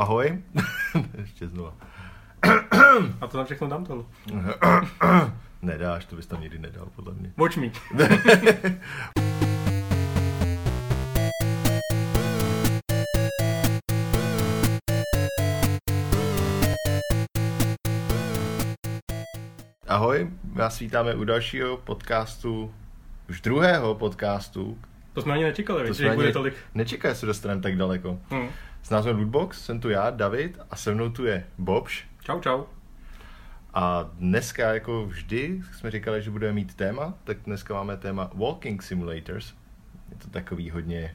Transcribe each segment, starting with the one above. Ahoj. Ještě znova. A to nám všechno dám tohle. Nedáš, to bys tam nikdy nedal, podle mě. Watch me. Ahoj, vás vítáme u dalšího podcastu, už druhého podcastu. To jsme ani nečekali, víc, že bude tolik. Nečekali, se dostaneme tak daleko. S názvem Lootbox, jsem tu já, David, a se mnou tu je Bobš. Čau, čau. A dneska, jako vždy, jsme říkali, že budeme mít téma, tak dneska máme téma Walking Simulators. Je to takový hodně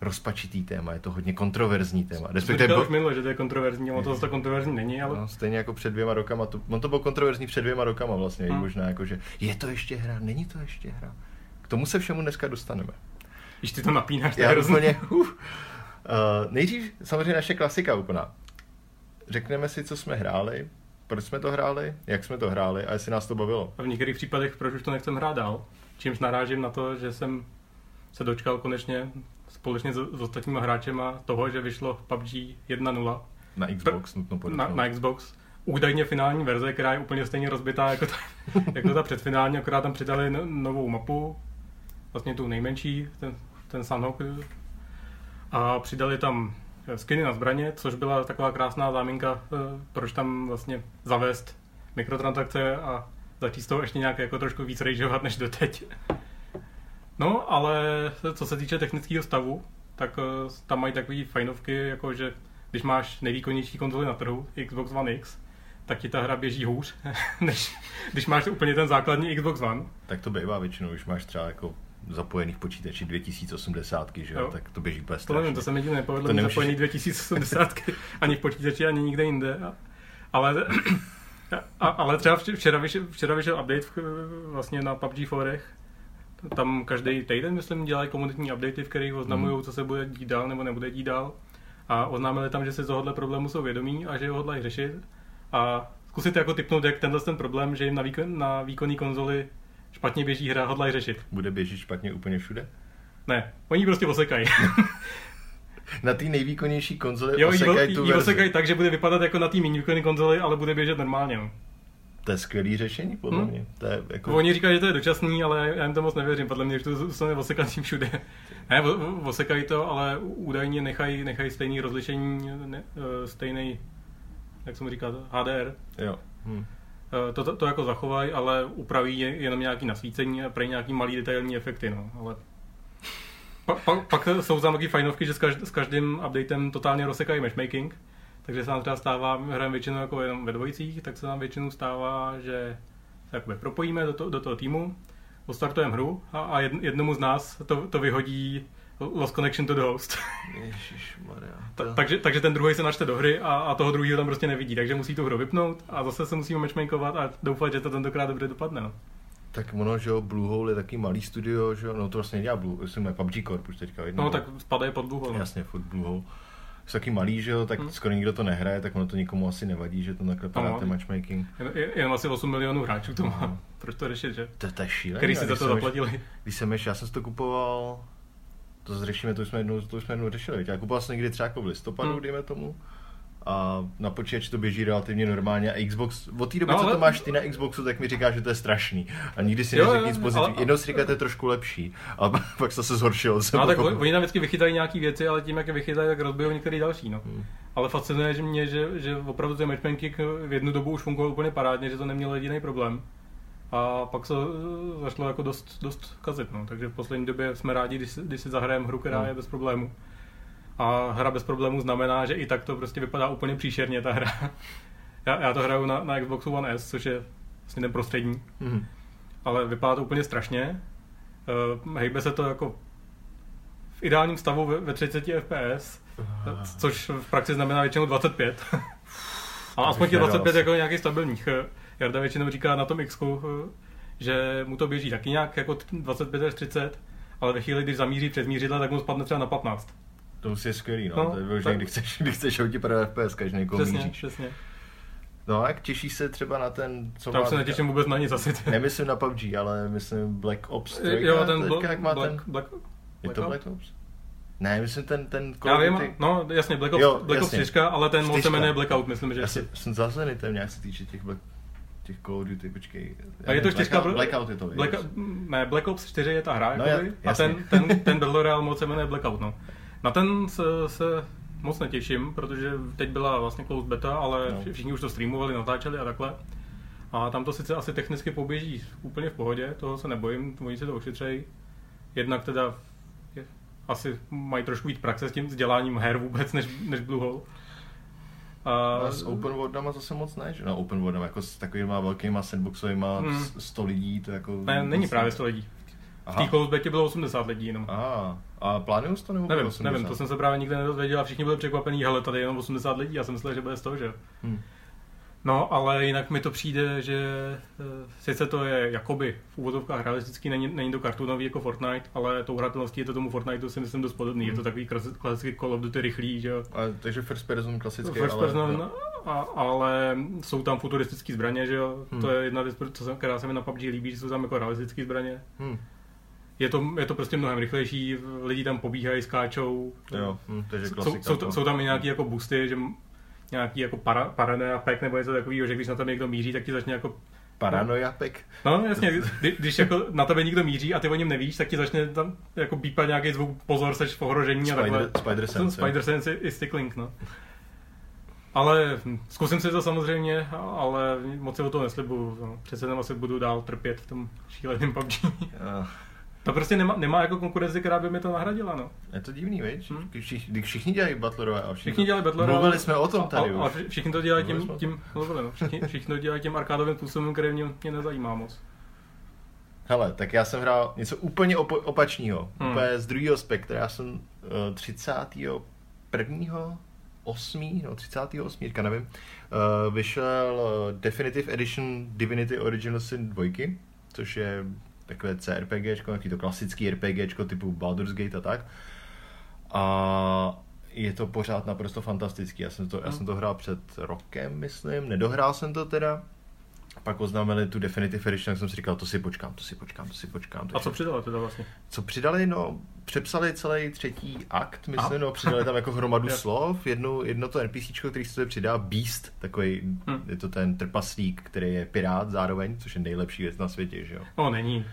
rozpačitý téma, je to hodně kontroverzní téma. Respektive už minulo, že to je kontroverzní, ono to kontroverzní není, ale... No, stejně jako před 2 rokama, to bylo kontroverzní před 2 rokama vlastně, i možná jako, že je to ještě hra, není to ještě hra. K tomu se všemu dneska dostaneme. Když ty to napínáš, to je hrozně... Nejdřív samozřejmě naše klasika úplná. Řekneme si, co jsme hráli, proč jsme to hráli, jak jsme to hráli a jestli nás to bavilo. A v některých případech, proč už to nechcem hrát dál, čímž narážím na to, že jsem se dočkal konečně společně s ostatníma hráčema toho, že vyšlo PUBG 1.0. Na Xbox, nutno podotknout. Na Xbox. Údajně finální verze, která je úplně stejně rozbitá jako ta, jako ta předfinální, akorát tam přidali novou mapu, vlastně tu nejmenší, ten Sunhawk. A přidali tam skiny na zbraně, což byla taková krásná záminka, proč tam vlastně zavést mikrotransakce a začít z toho ještě nějak jako trošku víc rageovat než doteď. No, ale co se týče technického stavu, tak tam mají takové fajnovky, jako že když máš nejvýkonnější konzoli na trhu, Xbox One X, tak ti ta hra běží hůř, než když máš úplně ten základní Xbox One. Tak to bývá většinou, když máš třeba jako zapojených počítačů 2080, že jo, tak to běží bez strašně. To se mi tím nepovedlo, nemůžeš... zapojení 2080 ani v počítači, ani nikde jinde. Ale třeba včera vyšel update vlastně na PUBG forech. Tam každý týden, myslím, dělají komunitní updaty, v kterých oznamují, co se bude dít dál nebo nebude dít dál. A oznámili tam, že si z tohohle problému jsou vědomí a že ho hodlají řešit. A zkusíte jako tipnout, jak tenhle ten problém, že jim na výkonné konzoli špatně běží hra, hodlají řešit. Bude běžet špatně úplně všude? Ne, oni prostě osekají. Na té nejvýkonnější konzoli osekají tu verzi. Jo, osekají tak, že bude vypadat jako na té méně výkonné konzoli, ale bude běžet normálně. No. To je skvělý řešení, podle mě. To je jako... Oni říkají, že to je dočasný, ale já jim to moc nevěřím, podle mě, že to zůstane osekací všude. Ne, osekají to, ale údajně nechají stejný rozlišení, stejný, jak se mu říká, HDR. Jo. To jako zachovají, ale upraví jenom nějaký nasvícení a prej nějaký malý detailní efekty, no, ale... Pak jsou tam taky fajnovky, že s každým updatem totálně rozsekají matchmaking, takže se nám třeba stává, hrajeme většinou jako jenom ve dvojicích, tak se nám většinou stává, že se jakoby propojíme do toho týmu, odstartujeme hru a jednomu z nás to vyhodí Lost Connection to the Host. Ježišmarja. Takže ten druhý se načte do hry a toho druhého tam prostě nevidí, takže musí tu hru vypnout a zase se musíme matchmakovat a doufat, že to tentokrát dobře dopadne. No. Tak ono, že jo, Bluehole je taky malý studio, že jo, no to vlastně dělá PUBG Corp už teďka. No tak spadají pod Bluehole. Jasně, pod Bluehole. Jsou taky malý, že jo, tak skoro nikdo to nehraje, tak ono to nikomu asi nevadí, že to takhle padá ten matchmaking. Jenom asi 8 milionů hráčů to má, proč to řešit, že? To je šílené. Který si za to zaplatili. Já jsem to kupoval. To řešíme, to už jsme jednou řešili. Já kupoval jsem někdy třeba jako v listopadu, dejme tomu. A na počítači to běží relativně normálně a Xbox, od té doby, co to máš ty na Xboxu, tak mi říkáš, že to je strašný. A nikdy si neřekl nic pozitivního. Jednou si říká, to je trošku lepší. A pak se zhoršilo. No tak oni tam vždycky vychytají nějaké věci, ale tím, jak je vychytají, tak rozbijou některé další. No. Ale fascinuje mě, že opravdu ten matchmaking v jednu dobu už fungoval úplně parádně, že to nemělo jediný problém. A pak se zašlo jako dost kazit, no. Takže v poslední době jsme rádi, když si zahrajeme hru, která je bez problému. A hra bez problému znamená, že i tak to prostě vypadá úplně příšerně, ta hra. Já to hraju na Xboxu One S, což je vlastně ten prostřední. Ale vypadá to úplně strašně. Hejbe se to jako v ideálním stavu ve 30 fps, což v praxi znamená většinou 25. Ale aspoň těch 25 jako nějakých stabilních. Jarda většinou říká na tom X-ku, že mu to běží taky nějak jako 25 až 30, ale ve chvíli, když zamíří přes mířidla, tak mu spadne třeba na 15. To musí je skvělý, no. To je bylo, že když chceš hodit prvé FPS, když někoho míříš. Přesně. No a jak těšíš se třeba na ten, co tam má... Tam se netěším vůbec na nic asi. Nemyslím na PUBG, ale myslím Black Ops 3. Jo, ten Black Ops. Je to Black Ops? Ne, myslím ten... Já vím, ty... no jasně, Black Ops 4, ale ten moc se jmenuje Blackout, myslím, že... Já jsem zase nejtém nějak se týče těch Call of Duty, počkej... A je to 4, Blackout je to, ne, Black Ops 4 je ta hra, no, a ten Battle Royale moc se jmenuje Blackout, no. Na ten se moc netěším, protože teď byla vlastně closed beta, ale všichni už to streamovali, natáčeli a takhle. A tam to sice asi technicky poběží úplně v pohodě, toho se nebojím, oni si to ošetřejí. Jednak teda asi mají trošku víc praxe s tím vzděláním her vůbec, než Blue Hole. A s open worldama zase moc ne, že? No, open worldama, jako s takovýma velkýma sandboxovýma 100 lidí, to jako... Ne, není vlastně právě 100 lidí. Aha. V té close betě bylo 80 lidí jenom. Aha. A plánuju to nebo nevím, 80? Nevím, to jsem se právě nikdy nedozvěděl a všichni byli překvapení, hele, tady je jenom 80 lidí, já jsem myslel, že bude 100, že? No, ale jinak mi to přijde, že sice to je jakoby v úvodovkách realistický, není to kartonový jako Fortnite, ale tou hratelností je to tomu Fortniteu si myslím dost podobný. Je to takový klasický Call of Duty rychlý, že jo. Takže first person klasický, ale jsou tam futuristické zbraně, že jo. To je jedna věc, která se mi na PUBG líbí, že jsou tam jako realistické zbraně. Je to prostě mnohem rychlejší, lidi tam pobíhají, skáčou. Jo, takže klasika. Jsou tam i nějaký jako boosty, že nějaký jako paranoiapek nebo něco takového, že když na tebe někdo míří, tak ti začne jako... Paranoiapek? No jasně, když jako na tebe někdo míří a ty o něm nevíš, tak ti začne tam jako bípat nějaký zvuk, pozor, seš v ohrožení a takhle. Spider sense i stickling, no. Ale zkusím si to samozřejmě, ale moc si o toho neslibuju. No. Přece jenom asi budu dál trpět v tom šíleném PUBG. To prostě nemá jako konkurenci, která by mi to nahradila, no. Je to divný, viď? Když všichni dělají Battle Royale. Všichni dělají Battle Royale. Mluvili jsme o tom tady už. Všichni to dělají tím arkádovým způsobem, který mě nezajímá moc. Hele, tak já jsem hrál něco úplně opačného. Úplně z druhého spektra. Já jsem 38. Říká, nevím. Vyšel Definitive Edition Divinity Original Sin 2, což je... takové CRPGčko, nějaký to klasický RPGčko typu Baldur's Gate a tak. A je to pořád naprosto fantastický. Já jsem to hrál před rokem, myslím, nedohrál jsem to teda. Pak oznámili tu Definitive Edition, tak jsem si říkal, to si počkám. A co přidali teda vlastně? Co přidali? No, přepsali celý třetí akt, myslím, no, přidali tam jako hromadu slov, jedno to NPCčko, který se přidá, Beast, takový, je to ten trpaslík, který je pirát zároveň, což je nejlepší věc na světě, že jo? No, není.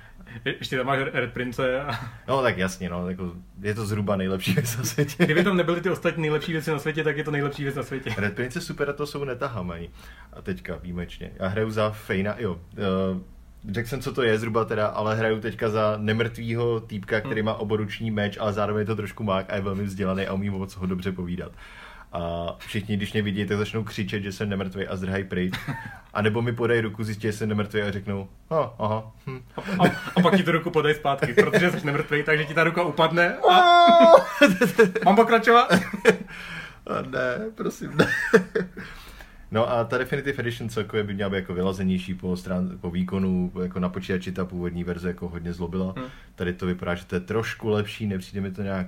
Ještě tam máš Red Prince a... No tak jasně, no, jako je to zhruba nejlepší věc na světě. Kdyby tam nebyly ty ostatní nejlepší věci na světě, tak je to nejlepší věc na světě. Red Prince super, a to jsou netahamají. A teďka výjimečně. Já hraju za Fejna, jo. Řekl jsem, co to je zhruba teda, ale hraju teďka za nemrtvýho týpka, který má oboruční meč, ale zároveň je to trošku mák a je velmi vzdělaný a umí moc ho dobře povídat. A všichni, když mě vidí, tak začnou křičet, že jsem nemrtvý a zdrhají pryč. A nebo mi podají ruku, zjistí, že jsem nemrtvý a řeknou A pak ti tu ruku podají zpátky, protože jsi nemrtvý, takže ti ta ruka upadne a... Mám pokračovat? Ne, prosím, ne. No a ta Definitive Edition celkově by měla být jako vylazenější po výkonu, jako na počítači ta původní verze jako hodně zlobila. Tady to vypadá, že to je trošku lepší, nepřijde mi to nějak...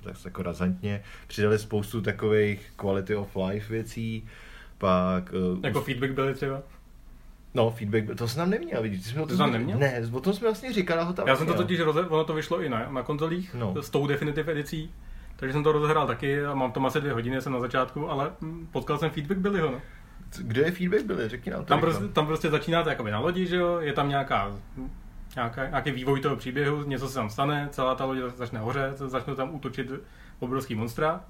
tak jako razantně. Přidali spoustu takových quality of life věcí, pak... Jako feedback byly třeba? No, feedback, to jsem tam neměl, vidíš? To tam neměl? Ne, o tom jsme vlastně říkala ho tam. Já jsem to totiž ono to vyšlo i na konzolích, s tou Definitive edicí, takže jsem to rozehrál taky a mám to asi 2 hodiny, jsem na začátku, ale potkal jsem feedback Billyho, no. Kde je feedback Billy? Řekni nám to. Tam prostě začínáte jakoby na lodi, že jo, je tam nějaký vývoj toho příběhu, něco se tam stane, celá ta loď začne hořet, začnou tam útočit obrovský monstra.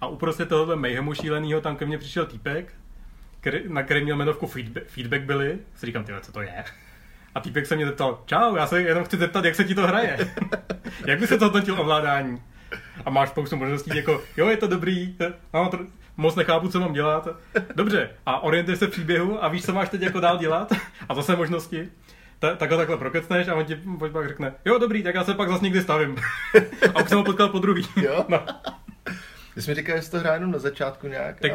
A uprostřed tohohle mayhemu šílenýho tam ke mně přišel týpek, na který měl jmenovku Feedback Billy. Si říkám, tyhle, co to je? A týpek se mě zeptal, čau, já se jenom chci zeptat, jak se ti to hraje? Jak by se to hodnotil ovládání? A máš spoustu možností, jako, jo, je to dobrý, moc nechápu, co mám dělat. Dobře, a orientuješ se v příběhu a víš, co máš teď jako dál dělat? A zase možnosti. Takhle prokecneš a on ti pak řekne, jo dobrý, tak já se pak zase někdy stavím. A už jsem ho potkal po druhý. Jo? No. Ty jsi mi říkal, že jsi to hrál jenom na začátku nějak. Tak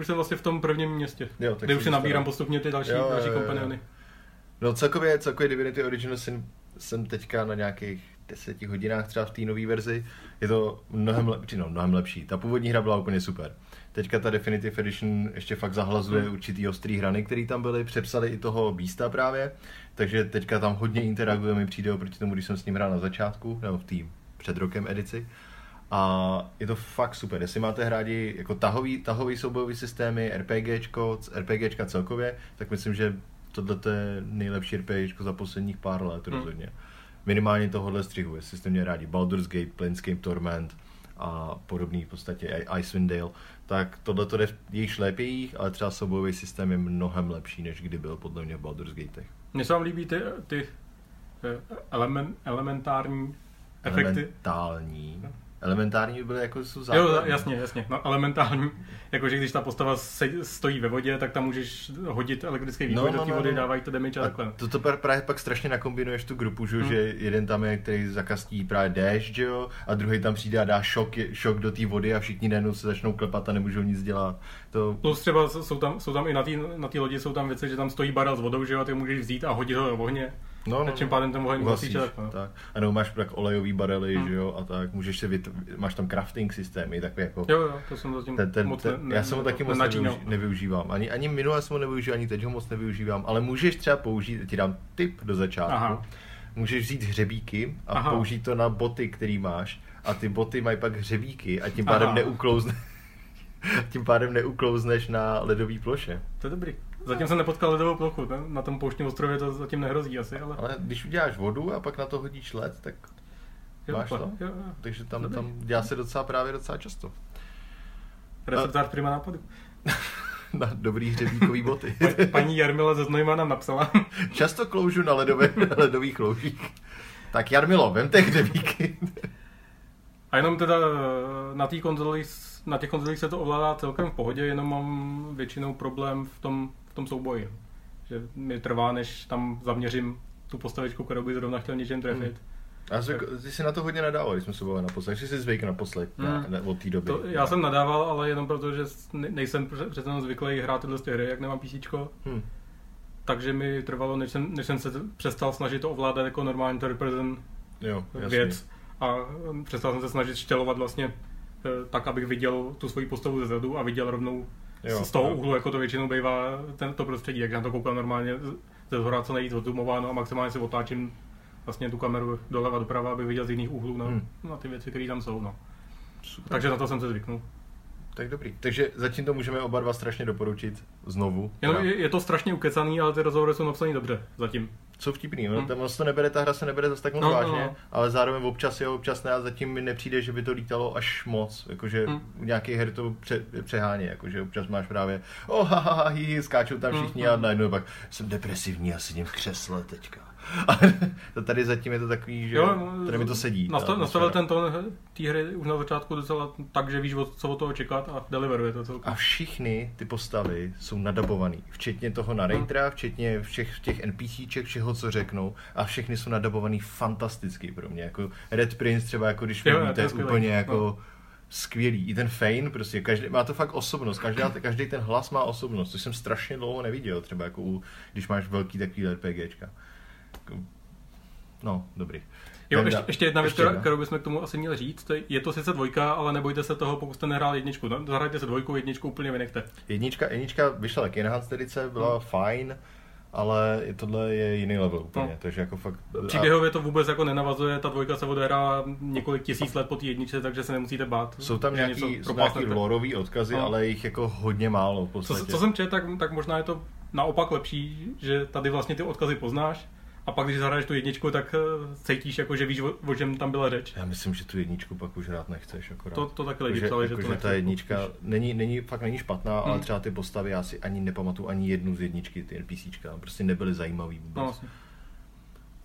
už jsem vlastně v tom prvním městě, jo, kde už si nabírám postupně ty další kompaniony. No celkově Divinity Original jsem teďka na nějakých 10 hodinách třeba v té nové verzi. Je to mnohem lepší. Ta původní hra byla úplně super. Teďka ta Definitive Edition ještě fakt zahlazuje určitý ostrý hrany, které tam byly, přepsali i toho Beasta právě, takže teďka tam hodně interaguje, mi přijde oproti tomu, když jsem s ním hrál na začátku, nebo v té před rokem edici. A je to fakt super, jestli máte rádi jako tahový soubojový systémy, RPGčka celkově, tak myslím, že tohleto je nejlepší RPGčko za posledních pár let rozhodně. Minimálně tohohle střihu, jestli jste mě rádi Baldur's Gate, Planescape Torment a podobný v podstatě Icewind Dale, tak tohleto je jejich šlépějích, ale třeba soubojový systém je mnohem lepší, než kdy byl podle mě v Baldur's Gatech. Mně se vám líbí ty elementární efekty. Elementární byly jako jsou základy. Jo, jasně. No, elementární, jakože když ta postava stojí ve vodě, tak tam můžeš hodit elektrický vývoj do té vody, dávají to damage a takhle. To právě pak strašně nakombinuješ tu grupu, že jeden tam je, který zakastí právě déšť, jo, a druhý tam přijde a dá šok do té vody a všichni najednou se začnou klepat a nemůžou nic dělat. To... Plus třeba jsou tam i na té lodi jsou tam věci, že tam stojí barel s vodou, že jo, a ty můžeš vzít a hodit ho do ohně. No. Čím pádem tam oheň musíš, tak. A nebo máš tak olejový barely, že jo, a tak můžeš se máš tam crafting systémy, tak jako. Jo, to jsem zatím moc já jsem ho taky moc nevyužívám. Ani minule jsem ho nevyužil, ani teď ho moc nevyužívám, ale můžeš třeba použít, ti dám tip do začátku. Aha. Můžeš vzít hřebíky a použít to na boty, který máš, a ty boty mají pak hřebíky a tím pádem neuklouzneš na ledové ploše. To je dobrý. Zatím jsem nepotkal ledovou plochu, ne? Na tom pouštním ostrově to zatím nehrozí asi, ale když uděláš vodu a pak na to hodíš led, tak máš to. Jo. Takže tam dělá se docela často. Receptár prima nápadu. Na dobrý hřebíkový boty. Paní Jarmila ze Znojma nám napsala. Často kloužu na ledových loužích. Tak Jarmilo, vemte hřebíky. A jenom teda na těch konzolích se to ovládá celkem v pohodě, jenom mám většinou problém v tom souboji. Že mi trvá, než tam zaměřím tu postavičku, kterou by zrovna chtěl něčem trefit. A ty jsi na to hodně nadával, když jsme se bavili naposled. Takže jsi zvyk naposled od té doby. Já jsem nadával, ale jenom proto, že nejsem přece zvyklý hrát tyhle hry, jak nemám PCčko. Takže mi trvalo, než jsem se přestal snažit to ovládat jako normální third person věc. A přestal jsem se snažit štělovat vlastně tak, abych viděl tu svoji postavu ze zadu a viděl rovnou z toho úhlu, jako to většinou bývá to prostředí, jak na to koukám normálně ze zhora co nejvíc odzumováno a maximálně se otáčím vlastně tu kameru doleva doprava, abych viděl z jiných úhlů na ty věci, které tam jsou. No. Takže na to jsem se zvyknul. Tak dobrý. Takže zatím to můžeme oba dva strašně doporučit znovu. Je to strašně ukecaný, ale ty rozhovory jsou napsaný dobře zatím. Co vtipný, ta hra se nebere zase tak moc vážně, ale zároveň občas ne a zatím mi nepřijde, že by to lítalo až moc, jakože u nějakých her to přehání, jakože občas máš právě skáčou tam všichni a najednou pak jsem depresivní a sedím v křesle teďka. A tady zatím je to takový, že tady mi to sedí. Nastavil ten tón té hry už na začátku docela tak, že víš, co od toho čekat a deliveruje to celku. A všichni ty postavy jsou nadabovaný, včetně toho narratora, včetně všech těch NPCček, všeho, co řeknou, a všechny jsou nadabovaný fantasticky pro mě, jako Red Prince třeba, jako když mluvíte, je úplně jako... skvělý. I ten Fein, prostě, každý, má to fakt osobnost, každý ten hlas má osobnost, což jsem strašně dlouho neviděl, třeba jako když máš velký takový RPGčka. No, dobrý. Jo, ještě jedna věc, kterou bychom k tomu asi měli říct, je to sice dvojka, ale nebojte se toho, pokud jste nehrál jedničku. No, zahrajte se dvojku, jedničku úplně vynechte. Jednička vyšla taky na Hansterice, byla fajn, ale tohle je jiný level úplně, takže jako fakt... Příběhově to vůbec jako nenavazuje, ta dvojka se odehrává několik tisíc let po té jedničce, takže se nemusíte bát. Jsou tam nějaký loreový odkazy, ale jich jako hodně málo v podstatě. Co jsem četl, tak možná je to naopak lepší, že tady vlastně ty odkazy poznáš a pak když zahraješ tu jedničku, tak cítíš jako, že víš, o čem tam byla řeč. Já myslím, že tu jedničku pak už rád nechceš akorát. To taky lidi psali, že to nechceš. Ta jednička není špatná, ale třeba ty postavy já si ani nepamatuju ani jednu z jedničky, ty NPCčka, prostě nebyly zajímavý vůbec. No, vlastně.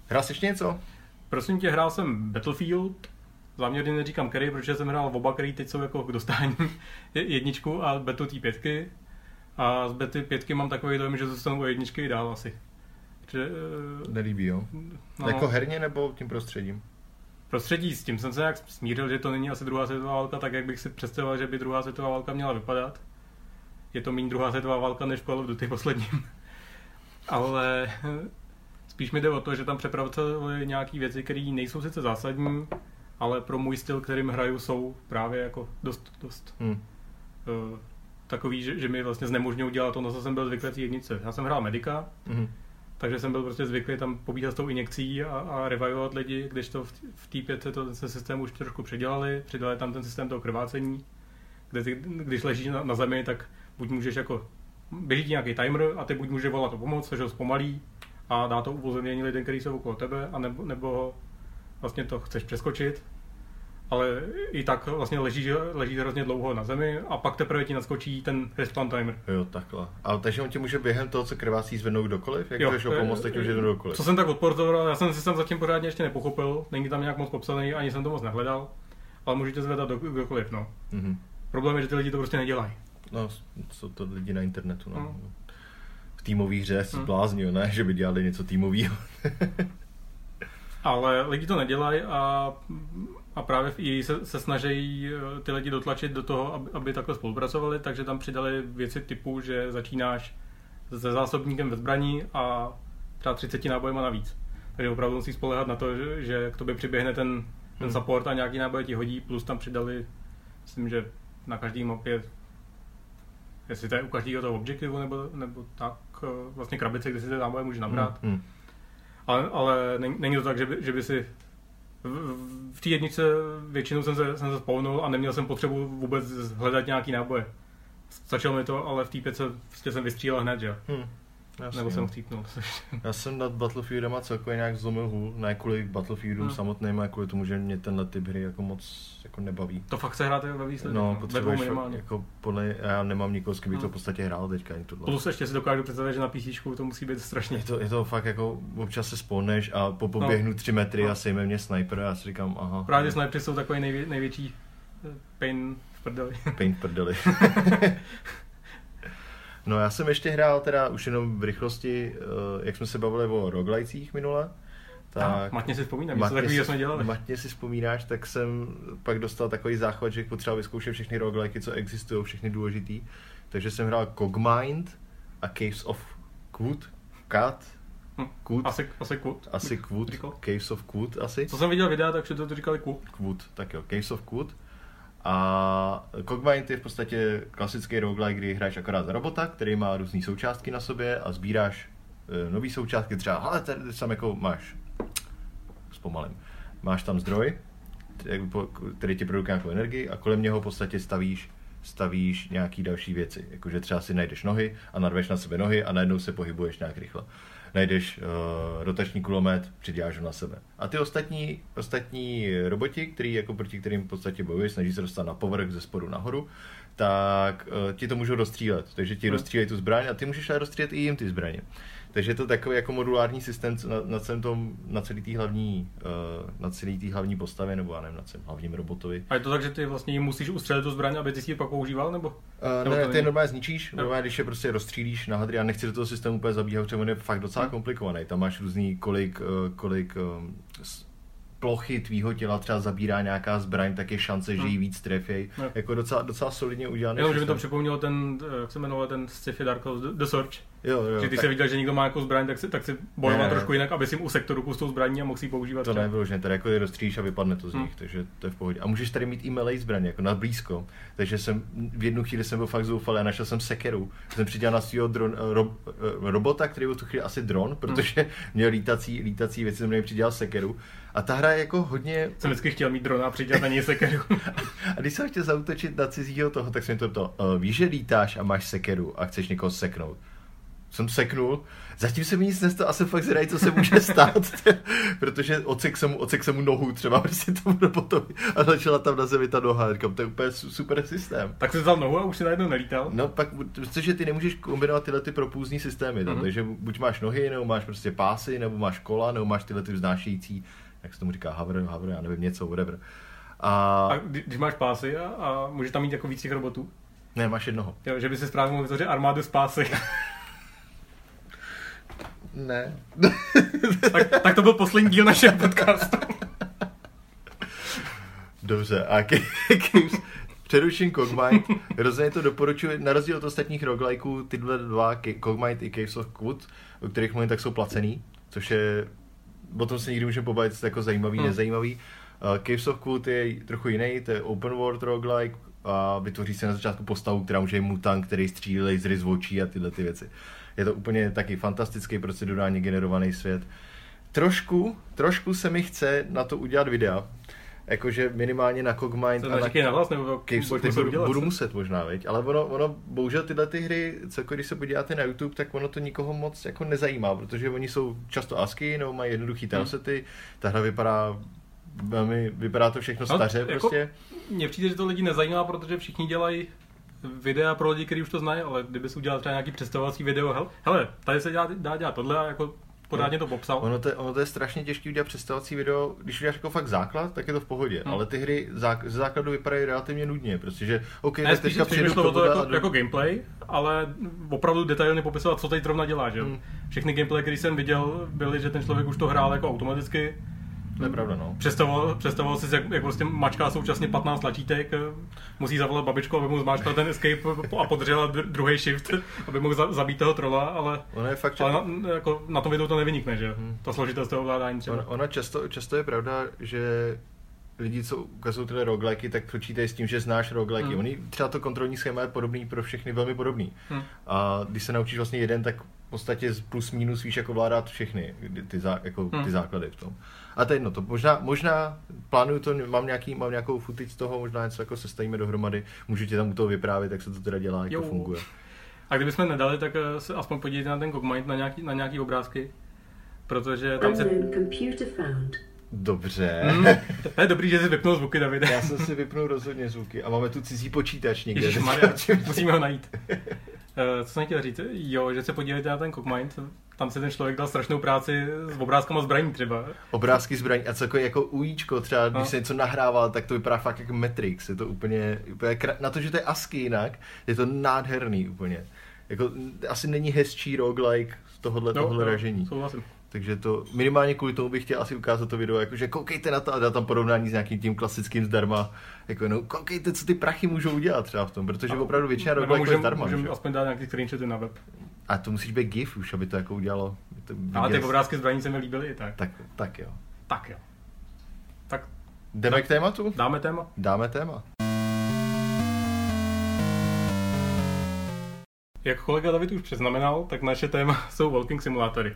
Hrál jsi ještě něco? Prosím tě, hrál jsem Battlefield, záměrně neříkám který, protože jsem hrál oba, který teď jsou jako k dostání, jedničku a betu tý pětky. A z bety pětky mám takový dojem, že zůstanu u jedničky i dál asi. Nelíbí, jo? No. Jako herně nebo tím prostředím? Prostředí, s tím jsem se nějak smířil, že to není asi druhá světová válka, tak jak bych si představoval, že by druhá světová válka měla vypadat. Je to méně druhá světová válka než Call of Duty posledním. Ale spíš mi jde o to, že tam přepracovali nějaké věci, které nejsou sice zásadní, ale pro můj styl, kterým hraju, jsou právě jako dost takový, že mi vlastně znemožňují dělat to, na co jsem byl zvyklý jednice. Já jsem hrál medika, Takže jsem byl prostě zvyklý tam pobíhat s tou injekcí a revivovat lidi, když to v té pětce ten systém už trošku předělali tam ten systém toho krvácení, kde ty, když ležíš na zemi, tak buď můžeš jako, běží nějaký timer a ty buď můžeš volat o pomoc, což ho zpomalí a dá to upozornění lidem, kteří jsou okolo tebe, anebo vlastně to chceš přeskočit, ale i tak vlastně ležíš hrozně dlouho na zemi a pak teprve ti naskočí ten respawn timer. Jo, takhle. Ale takže on ti může během toho, co krvácí, zvednout kdokoliv? Jak chceš ho pomoct, teď už jde kdokoliv. Co jsem tak odporoval, já jsem si tam zatím pořádně ještě nepochopil, není tam nějak moc popsaný, ani jsem to moc nehledal, ale můžete zvedat kdokoliv, no. Mm-hmm. Problém je, že ty lidi to prostě nedělají. No, jsou to lidi na internetu, no. Mm. V týmové hře se zbláznil, ne? Že by dělali něco týmového. Ale lidi to nedělají a právě v EA se snaží ty lidi dotlačit do toho, aby takhle spolupracovali, takže tam přidali věci typu, že začínáš se zásobníkem ve zbraní a třeba 30 nábojema navíc. Takže opravdu musí spolehat na to, že k tobě přiběhne ten support a nějaký náboje ti hodí, plus tam přidali, myslím, že na každý mapě, jestli to je u každého toho objektivu nebo tak, vlastně krabice, kde si ty náboje může nabrat. Ale není to tak, že by si v té jedničce většinou jsem se spavnul a neměl jsem potřebu vůbec hledat nějaký náboje. Stačilo mi to, ale v té pětce vlastně jsem vystřílel hned, že? Nebo jsem chcípnul. Já jsem nad Battlefieldama celkově nějak zlomil hůl, ne kvůli Battlefieldům samotným, ale kvůli tomu, že mě tenhle typ hry jako moc jako nebaví. To fakt se hrát ve výsledku, no, potřebuješ minimálně. Jako podle, já nemám nikoho, s kým bych to v podstatě hrál teďka. Plus ještě si dokážu představit, že na PCčku to musí být strašně. Je to fakt jako, občas se spawneš a poběhnu 3 metry a sejme mě sniper a já si říkám aha. Právě snipři jsou takový největší pain v prdeli. No já jsem ještě hrál teda už jenom v rychlosti, jak jsme se bavili o roguelicích minule, tak... Matně si vzpomínám, něco takového jsme dělali. Matně si vzpomínáš, tak jsem pak dostal takový záchvat, že potřeba vyzkoušet všechny rogueliky, co existují, všechny důležitý. Takže jsem hrál Cogmind a Caves of Qud, Caves of Qud asi. Co jsem viděl videa, takže to říkali Qud, tak jo, Caves of Qud. A Cogmind je v podstatě klasický roguelike, kdy hráš akorát za robota, který má různé součástky na sobě a sbíráš nové součástky, třeba, ale tady tam jako máš, zpomalím, máš tam zdroj, který ti produkuje nějakou energii a kolem něho v podstatě stavíš nějaký další věci, jakože třeba si najdeš nohy a narveš na sebe nohy a najednou se pohybuješ nějak rychle. Najdeš rotační kulomet, přiděláš ho na sebe. A ty ostatní roboti, který, jako proti kterým v podstatě bojuješ, snaží se dostat na povrch ze spodu nahoru, tak ti to můžou rozstřílet. Takže ti rozstřílejí tu zbraň a ty můžeš ale rozstřílet i jim ty zbraně. Takže je to takový jako modulární systém na celý té hlavní postavě, nebo já nevím, na celém hlavním robotovi. A je to tak, že ty vlastně musíš ustřelit tu zbraň, aby ty si ji pak používal, nebo? Ne, ty normálně zničíš, normálně když je prostě rozstřílíš na hadry, a nechci do toho systému úplně zabíhat, protože on je fakt docela komplikovaný. Tam máš různý kolik plochy tvýho těla třeba zabírá nějaká zbraň, tak je šance, že ji víc trefěj. Jako docela solidně udělaný. Jenom, že mi to připomnělo ten, jak se jmenoval ten sci-fi Dark Souls, The Surge. Jo, že ty tak... se viděl, že někdo má nějakou zbraň, tak si bojoval trošku jinak, aby si jim usekl ruku s tou zbraní a mohl si ji používat. To nevyloženě, tady jako je rozstřílíš a vypadne to z nich, takže to je v pohodě. A můžeš tady mít i melee zbraň, jako na blízko. Takže jsem v jednu chvíli byl fakt zoufalý a našel jsem sekeru. Jsem přidělal na svýho robota, který byl tu chvíli asi dron, protože měl lítací věci, jsem měl přidělal sekeru. A ta hra je jako hodně... Jsem vždycky chtěl mít drona a přidělat na něj sekeru. A když jsem chtěl zaútočit na cizího toho, tak jsem to ptal, víš, že lítáš a máš sekeru a chceš někoho seknout. Jsem seknul, zatím se mi nic nestalo a jsem fakt zvědavý, co se může stát, protože odsek jsem mu nohu třeba, prostě tomu robotovi a začala tam na zemi ta noha, říkám, to je úplně super systém. Tak jsi vzal nohu a už si najednou nelítal? No pak, protože ty nemůžeš kombinovat tyhle ty propůzní systémy, takže buď máš nohy, nebo máš prostě pásy, nebo máš kola, nebo máš tyhle ty vznášející, jak se tomu říká, havr, já nevím, něco, whatever. A když máš pásy a můžeš tam mít jako víc těch robotů? Ne, máš jednoho. Jo, že by se správně mohl vytvořit armádu z pásy. Ne. tak to byl poslední díl našeho podcastu. Dobře, a přeruším Cogmind. Rozhodně to doporučuji, na rozdíl od ostatních roguelikeů, tyhle dva, Cogmind i Caves of Qud, o kterých mluvím, tak jsou placený, což je, o tom se nikdy můžeme pobavit, jako zajímavý, nezajímavý. Caves of Qud je trochu jiný, to je open world roguelike, a vytvoří se na začátku postavu, která může je mutant, který střílí lasery z očí a tyhle ty věci. Je to úplně taky fantastický procedurálně generovaný svět. Trošku se mi chce na to udělat videa, jakože minimálně na Cogmind a na hlas, nebo Caves of Qud budu muset možná, viď? Ale ono bohužel tyhle ty hry, celkově když se podíváte na YouTube, tak ono to nikoho moc jako nezajímá, protože oni jsou často ASCII, nebo mají jednoduchý tilesety, ta hra vypadá to všechno staře jako, prostě. Mně přijde, že to lidi nezajímá, protože všichni dělají videa pro lidi, kteří už to znají, ale kdyby si udělal třeba nějaký představovací video, hele, tady se dá dělat tohle a jako podrádně to popsal. Ono to je strašně těžký udělat představovací video, když uděláš jako fakt základ, tak je to v pohodě, ale ty hry ze základu vypadají relativně nudně, protože tak teďka přijdu to jako gameplay, ale opravdu detailně popisovat, co tady zrovna děláš, jo. Všechny gameplay, které jsem viděl, byly, že ten člověk už to hrál jako automaticky. To je pravda, no. Představoval jsi, jak prostě mačká současně 15 tlačítek, musí zavolat babičku, aby mu zmáčkal ten escape a podržela druhý shift, aby mohl zabít toho trola, ale, ono je fakt, ale jako na tom videu to nevynikne, že? Ta složitost toho ovládání třeba. Ona často je pravda, že lidi, co ukazují tyhle roguelike, tak počítají s tím, že znáš roguelike. Oni třeba to kontrolní schéma je podobný pro všechny, velmi podobný. A když se naučíš vlastně jeden, tak v podstatě plus minus víš, jak ovládat všechny ty základy v tom. A to je jedno, to možná plánuju to, mám nějakou footage z toho, možná něco jako sestavíme dohromady, můžu tě tam u toho vyprávět, jak se to teda dělá, jak to funguje. A kdybychom nedali, tak se aspoň podívejte na ten Cogmind, na nějaký obrázky, protože tam se... Dobře. To je dobrý, že jsi vypnul zvuky, Davide. Já jsem si vypnul rozhodně zvuky a máme tu cizí počítač někde. Ježišmarja, musíme ho najít. Co jsem chtěl říct? Jo, že se podívejte na ten Cogmind. Tam se ten člověk dal strašnou práci s obrázkama zbraní třeba. Obrázky zbraní a celkově jako ujíčko třeba, když se něco nahrával, tak to vypadá fakt jako Matrix. Je to úplně na to, že to je ASCII jinak, je to nádherný úplně. Jako, asi není hezčí roguelike z tohohle ražení. Souhlasím. Takže to minimálně kvůli tomu bych chtěl asi ukázat to video, jakože koukejte na to a dá tam porovnání s nějakým tím klasickým zdarma. Jako no, koukejte, co ty prachy můžou udělat třeba v tom, protože opravdu většina roguelike je zdarma. Můžeme aspoň dát nějaký screenshoty na web. A to musíš být GIF už, aby to jako udělalo. Ale ty obrázky zbraní se mi líbily i tak. Tak jo. Tak jdeme k tématu? Dáme téma. Jak kolega David už přeznamenal, tak naše téma jsou walking simulátory.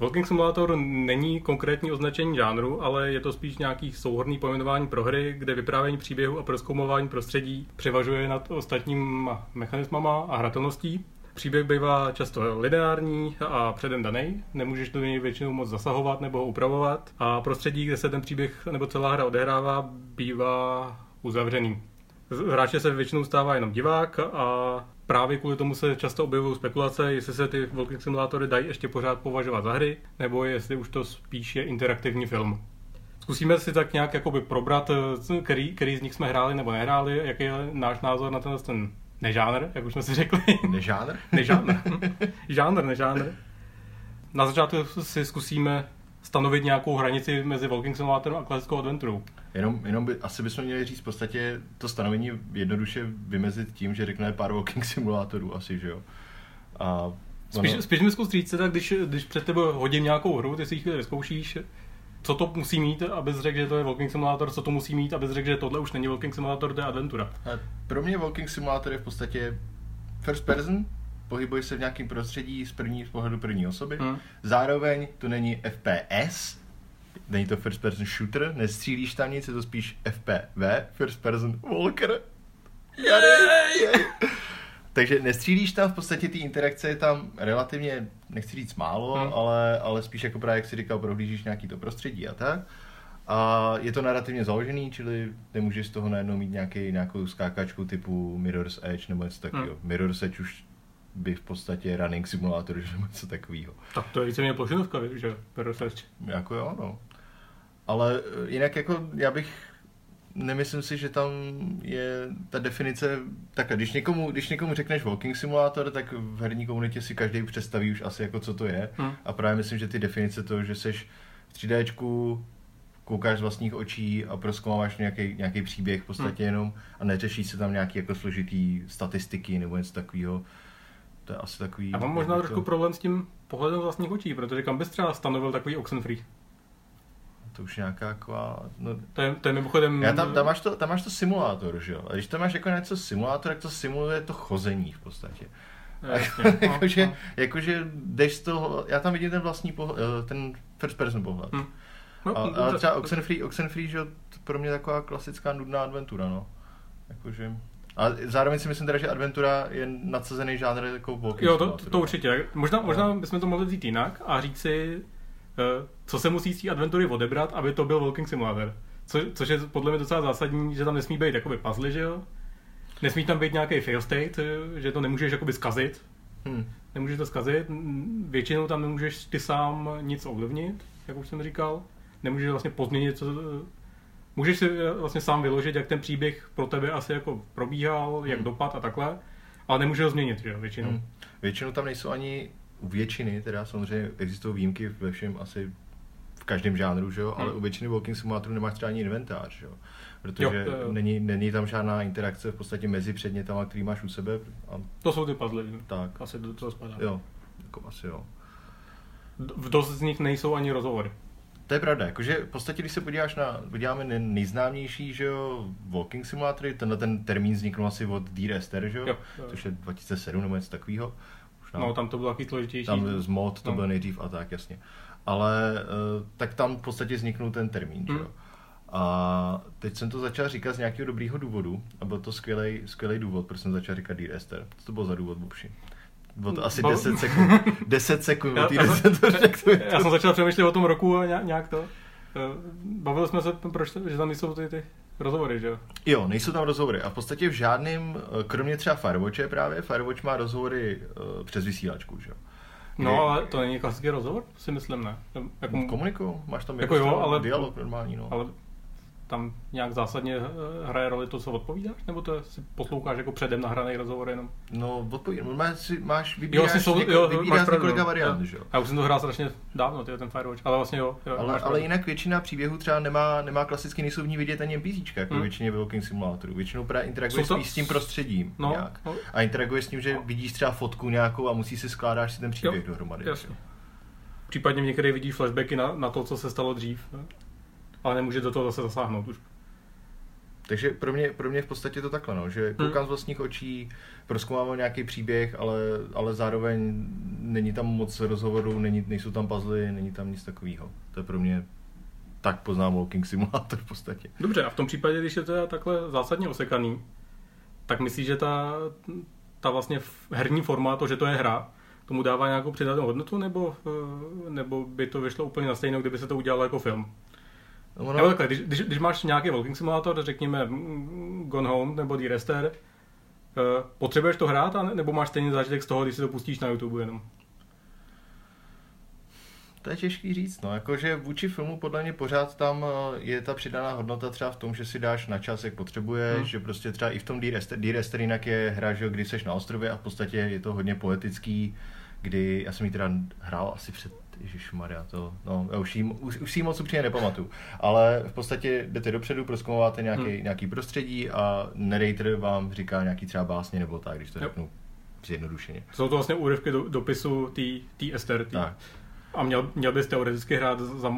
Walking Simulator není konkrétní označení žánru, ale je to spíš nějaký souhrnný pojmenování pro hry, kde vyprávění příběhu a prozkoumování prostředí převažuje nad ostatníma mechanismama a hratelností. Příběh bývá často lineární a předem daný, nemůžeš do něj většinou moc zasahovat nebo ho upravovat a prostředí, kde se ten příběh nebo celá hra odehrává, bývá uzavřený. Hráče se většinou stává jenom divák a právě kvůli tomu se často objevují spekulace, jestli se ty walking simulátory dají ještě pořád považovat za hry, nebo jestli už to spíš je interaktivní film. Zkusíme si tak nějak jakoby probrat, který z nich jsme hráli nebo nehráli, jaký je náš názor na ten nežánr, jak už jsme si řekli. Nežánr? Nežánr. Na začátku si zkusíme stanovit nějakou hranici mezi walking simulátorem a klasickou adventurou. Asi bychom měli říct v podstatě to stanovení jednoduše vymezit tím, že řekneme pár walking simulátorů asi, že jo? Spíš mi zkus říct teda, když před tebe hodím nějakou hru, ty si ji chvíli zkoušíš, co to musí mít, abys řekl, že to je walking simulátor, co to musí mít, abys řekl, že tohle už není walking simulátor, to je adventura. Pro mě walking simulátor je v podstatě first person, pohybuje se v nějakém prostředí z pohledu první osoby, zároveň to není FPS, není to first person shooter, nestřílíš tam nic, je to spíš FPV, first person walker. Takže nestřílíš tam, v podstatě ty interakce je tam relativně, nechci říct málo, ale spíš jako právě, jak si říkal, prohlížíš nějaký to prostředí a tak. A je to narrativně založený, čili nemůžeš z toho najednou mít nějakou skákačku typu Mirror's Edge nebo něco takového. Mirror's Edge už by v podstatě running simulátor, že něco takovýho. Tak to je víceméně plošinovka, že? Jako jo, no. Ale jinak jako já bych, nemyslím si, že tam je ta definice takhle. Když někomu řekneš walking simulátor, tak v herní komunitě si každý představí už asi jako co to je. A právě myslím, že ty definice toho, že seš v 3Dčku, koukáš z vlastních očí a prozkoumáváš nějaký příběh v podstatě jenom a neřeší se tam nějaký jako složitý statistiky nebo něco takového. To je asi takový... Já mám možná trošku problém s tím pohledem vlastních očí, protože kam bys třeba stanovil takový Oxenfree? to už nějaká taková... No, to je mimochodem... Já tam máš to simulátor, že jo? A když tam máš jako něco simulátor, tak to simuluje to chození v podstatě. Jakože jdeš z toho... Já tam vidím ten vlastní pohled, ten first person pohled. Hmm. No, a třeba Oxenfree, že pro mě taková klasická nudná adventura, no. Jakože... A zároveň si myslím teda, že adventura je nadsazený žánr jako volky. Jo, to určitě. Možná bychom to mohli vzít jinak a říct si, co se musí z té adventury odebrat, aby to byl walking simulator. Což je podle mě docela zásadní, že tam nesmí být jakoby puzzle, že jo? Nesmí tam být nějaký fail state, že to nemůžeš jakoby zkazit. Nemůžeš to zkazit, většinou tam nemůžeš ty sám nic ovlivnit, jak už jsem říkal. Nemůžeš vlastně pozměnit, můžeš si vlastně sám vyložit, jak ten příběh pro tebe asi jako probíhal, jak dopad a takhle, ale nemůžeš ho změnit, že jo, většinou. Většinou tam nejsou ani u většiny, teda samozřejmě existují výjimky ve všem asi v každém žánru, že jo, ale u většiny walking simulátorů nemáš třeba ani inventář, že jo, protože není tam žádná interakce v podstatě mezi předmětama, který máš u sebe. A... To jsou ty puzzle, tak. Asi do toho spadá. Jo, jako asi jo. V dost z nich nejsou ani rozhovory. To je pravda, jakože v podstatě, když se podíváš na, podíváme nejznámější, že jo, walking simulátory, tenhle ten termín vzniknul asi od Dear Esther, že jo, což je 2007 nebo něco takového. No, tam to bylo taky složitější. Tam z mod to byl nejdřív a tak, jasně. Ale tak tam v podstatě vzniknul ten termín, že jo. A teď jsem to začal říkat z nějakého dobrýho důvodu a byl to skvělý důvod, proč jsem začal říkat Dear Esther. Co to bylo za důvod, Bobši? Bylo to asi 10 sekund. 10 sekund. Já jsem začal přemýšlet o tom roku a nějak to. Bavili jsme se, proč, že tam nejsou ty rozhovory, že jo? Jo, nejsou tam rozhovory. A v podstatě v žádném, kromě třeba Firewatche právě, Firewatch má rozhovory přes vysílačku, že jo? No, ale to není klasický rozhovor, si myslím, ne? Jako, komunikuju, máš tam jako jo, ale, dialog normální, no. Ale tam nějak zásadně hraje roli to, co odpovídáš? Nebo to si posloucháš jako předem nahraný rozhovor jenom? No, vybíráš několika variant, že jo? Já už jsem to hrál strašně dávno, ten Firewatch, ale vlastně jo. Ale jinak většina příběhů třeba nemá klasicky, nejsou v ní vidět ani NPCčka, jako většině walking simulátorů. Většinou právě interaguješ s tím prostředím nějak. A interaguješ s tím, že vidíš třeba fotku nějakou a musíš si skládáš si ten příběh dohromady. Případně některé vidíš flashbacky na to, co se stalo dřív. Ale nemůže do toho zase zasáhnout už. Takže pro mě v podstatě to takhle, no, že koukám z vlastních očí, prozkoumám nějaký příběh, ale zároveň není tam moc rozhovorů, nejsou tam puzzly, není tam nic takového. To je pro mě tak poznám walking simulator v podstatě. Dobře, a v tom případě, když je to takhle zásadně osekaný, tak myslíš, že ta vlastně herní forma, to, že to je hra, tomu dává nějakou přidanou hodnotu, nebo by to vyšlo úplně na stejno, kdyby se to udělalo jako film? Nebo takhle, když máš nějaký walking simulátor, řekněme Gone Home nebo The Rester, potřebuješ to hrát, nebo máš stejný zážitek z toho, když si to pustíš na YouTube jenom? To je těžký říct, no, jakože vůči filmu podle mě pořád tam je ta přidaná hodnota třeba v tom, že si dáš na čas, jak potřebuješ, že prostě třeba i v tom Dear Esther jinak je hra, že když seš na ostrově a v podstatě je to hodně poetický, kdy, já jsem ji teda hrál asi před Ježišmarja, to, no, já už si moc upřímně nepamatuju, ale v podstatě jdete dopředu, prozkoumáváte nějaký prostředí a narrator vám říká nějaký třeba básně nebo tak, když to řeknu zjednodušeně. Jsou to vlastně úryvky dopisu té Esther. A měl bys teoreticky hrát za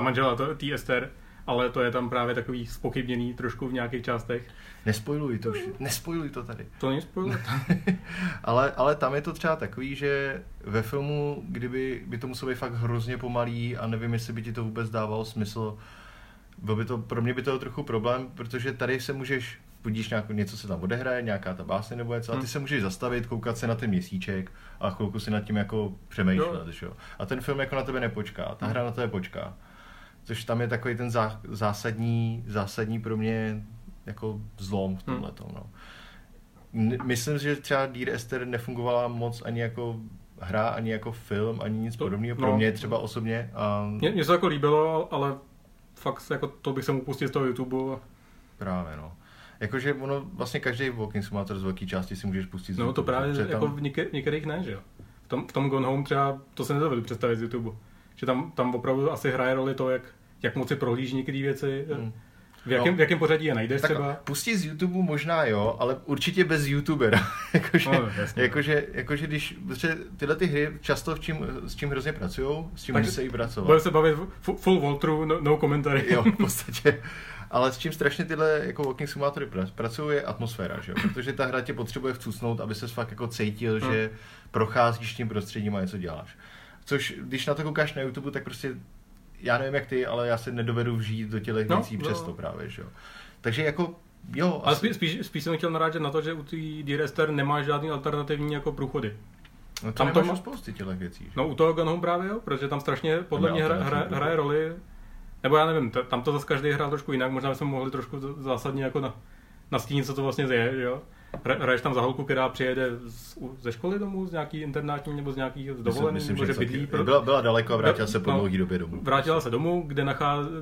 manžela té Esther, ale to je tam právě takový spochybněný trošku v nějakých částech. Nespojluj to tady. To není spojluj. ale tam je to třeba takový, že ve filmu, kdyby to muselo být fakt hrozně pomalý a nevím, jestli by ti to vůbec dávalo smysl, pro mě by to byl trochu problém, protože tady se můžeš, budíš něco se tam odehraje, nějaká ta básně nebo něco, a ty se můžeš zastavit, koukat se na ten měsíček a chvilku si nad tím jako přemýšlet, jo. A ten film jako na tebe nepočká, ta hra na tebe počká. Což tam je takový ten zásadní pro mě jako zlom v tomhletom, no. Myslím, že třeba Dear Esther nefungovala moc ani jako hra, ani jako film, ani nic podobného pro mě třeba osobně. Mně se jako líbilo, ale fakt jako to bych se mu pustil z toho YouTube. Právě, no. Jakože ono vlastně každý walking simulator z velké části si můžeš pustit z YouTube. No to právě jako tam... v některých ne, že jo. V tom Gone Home třeba to se nedovedl představit z YouTube. Že tam opravdu asi hraje roli to, jak moc si prohlíží některé věci. V jakém pořadí je najdeš tak třeba? Pustí z YouTube možná jo, ale určitě bez YouTubera. jakože když tyhle ty hry často s čím hrozně pracujou, s čím musí pracovat. Budeme se bavit full walkthrough, no commentary. Jo, v podstatě. Ale s čím strašně tyhle jako walking simulátory pracují, je atmosféra, že jo? Protože ta hra tě potřebuje vcucnout, aby ses fakt jako cítil, že procházíš tím prostředím a něco děláš. Což když na to koukáš na YouTube, tak prostě já nevím jak ty, ale já se nedovedu vžít do těchto věcí přesto právě, že jo. Takže jako jo. Ale spíš jsem chtěl narážet na to, že u té Dear Esther nemáš žádný alternativní jako průchody. No tam to máš spousty těchto věcí. Že? No u toho Gone Home právě jo, protože tam strašně podle mě hraje roli. Nebo já nevím, tam to zase každý hrál trošku jinak, možná bychom mohli trošku zásadně jako nastínit, co to vlastně je, že jo. Hraješ tam za holku, která přijede ze školy domů, z nějaký internátní nebo z nějakých dovolených, nebo že bydlí. Byla daleko a vrátila se po dlouhé době domů. Vrátila se domů, kde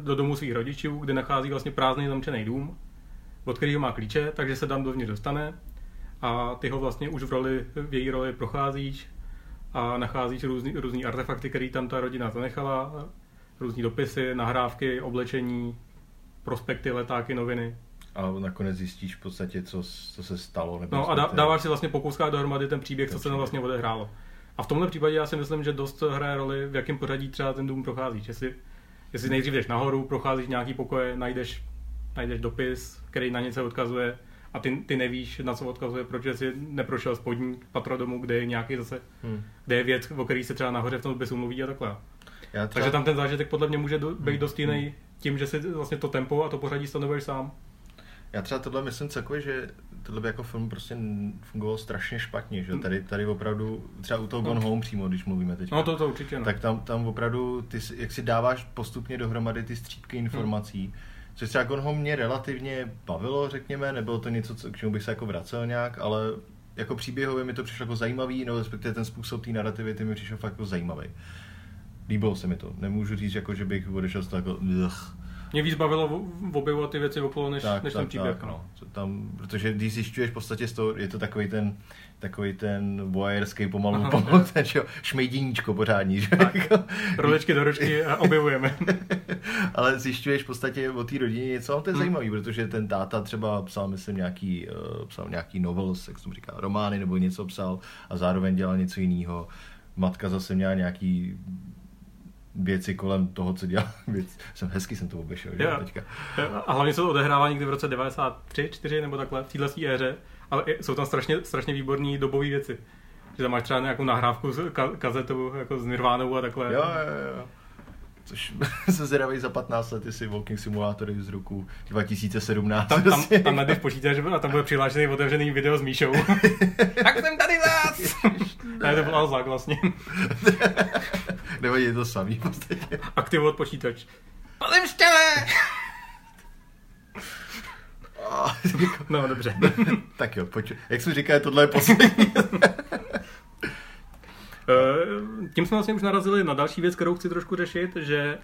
do domu svých rodičů, kde nachází vlastně prázdný zamčený dům, od kterého má klíče, takže se tam dovnitř dostane a ty ho vlastně už v její roli procházíš a nacházíš různý artefakty, které tam ta rodina zanechala, různý dopisy, nahrávky, oblečení, prospekty, letáky, noviny. A nakonec zjistíš v podstatě, co se stalo. Nebo no a dáváš si vlastně po kouskách dohromady ten příběh, co se tam vlastně odehrálo. A v tomhle případě já si myslím, že dost hraje roli, v jakém pořadí třeba ten dům procházíš. Jestli nejdřív jdeš nahoru, procházíš nějaký pokoje, najdeš dopis, který na něco odkazuje a ty nevíš, na co odkazuje, protože si neprošel spodní patro domu, kde je nějaký zase, kde je věc, o který se třeba nahoře v tom dopisu mluví a takhle. Takže tam ten zážitek podle mě může být dost jiný tím, že si vlastně to tempo a to pořadí stanovuješ sám. Já třeba tohle myslím celkově, že tohle by jako film prostě fungoval strašně špatně, že tady opravdu, třeba u toho Gone Home přímo, když mluvíme teď. No to určitě. No. Tak tam opravdu, ty, jak si dáváš postupně dohromady ty střípky informací, což třeba Gone Home mě relativně bavilo, řekněme, nebylo to něco, k čemu bych se jako vracel nějak, ale jako příběhově mi to přišlo jako zajímavý, no respektive ten způsob té narrativity mi přišel fakt jako zajímavý. Líbilo se mi to, nemůžu říct jako, že bych odešel z toho jako mě víc bavilo objevovat ty věci okolo, než ten příběh. No. Tam, protože když zjišťuješ v podstatě z toho, je to takový ten voyeurský pomalu ten šmejdiníčko pořádní. Roličky do ročky a objevujeme. Ale zjišťuješ v podstatě o té rodině něco, ale to je zajímavý, protože ten táta třeba psal, myslím, nějaký novels, jak se říká, romány nebo něco psal a zároveň dělal něco jiného. Matka zase měla nějaký věci kolem toho, co dělám. Hezky jsem to obešel, že teďka. A hlavně se to odehrává někdy v roce 93, 4 nebo takhle, v této éře, ale jsou tam strašně výborné dobové věci. Že tam máš třeba nějakou nahrávku kazetovou jako s Nirvánou a takhle. Jo. Což se zvědavej za 15 let, jestli walking simulátory z roku 2017. Tam najdeš počítač a tam bude přihlášený otevřený video s Míšou. Tak jsem tady zás! Ne, to byl Alzák vlastně. Nebo je to samý v podstatě. Aktivovat počítač. Palím štěle! No, dobře. Tak jo, pojď. Jak jsi říkal, tohle je poslední. Tím jsme vlastně už narazili na další věc, kterou chci trošku řešit, že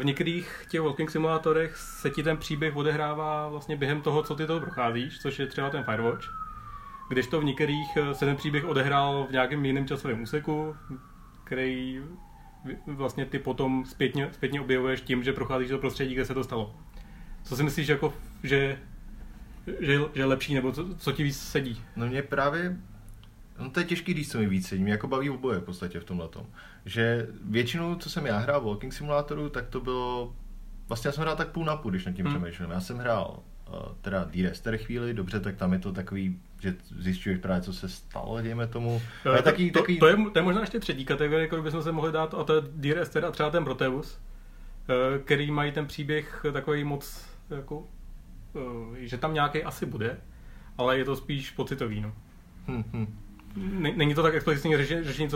v některých těch walking simulátorech se ti ten příběh odehrává vlastně během toho, co ty toho procházíš, což je třeba ten Firewatch, kdežto v některých se ten příběh odehrál v nějakém jiném časovém úseku, který vlastně ty potom zpětně objevuješ tím, že procházíš do prostředí, kde se to stalo. Co si myslíš, jako, že je lepší, nebo co ti víc sedí? No mě právě... No to je těžký, když se mi víc sedí, mě jako baví oboje v podstatě v tomhletom. Že většinou, co jsem já hrál v walking simulátoru, tak to bylo... Vlastně já jsem hrál tak půl na půl, když nad tím přemýšlím. Já jsem hrál teda Dear Esther chvíli, dobře, tak tam je to takový, že zjišťuješ právě, co se stalo, dejme tomu. To je možná ještě třetí kategorie, kterou bychom se mohli dát, a to je Dear Esther a třeba ten Proteus, který mají ten příběh takový moc, jako, že tam nějaký asi bude, ale je to spíš pocitový, no. Není to tak explicitní řešení,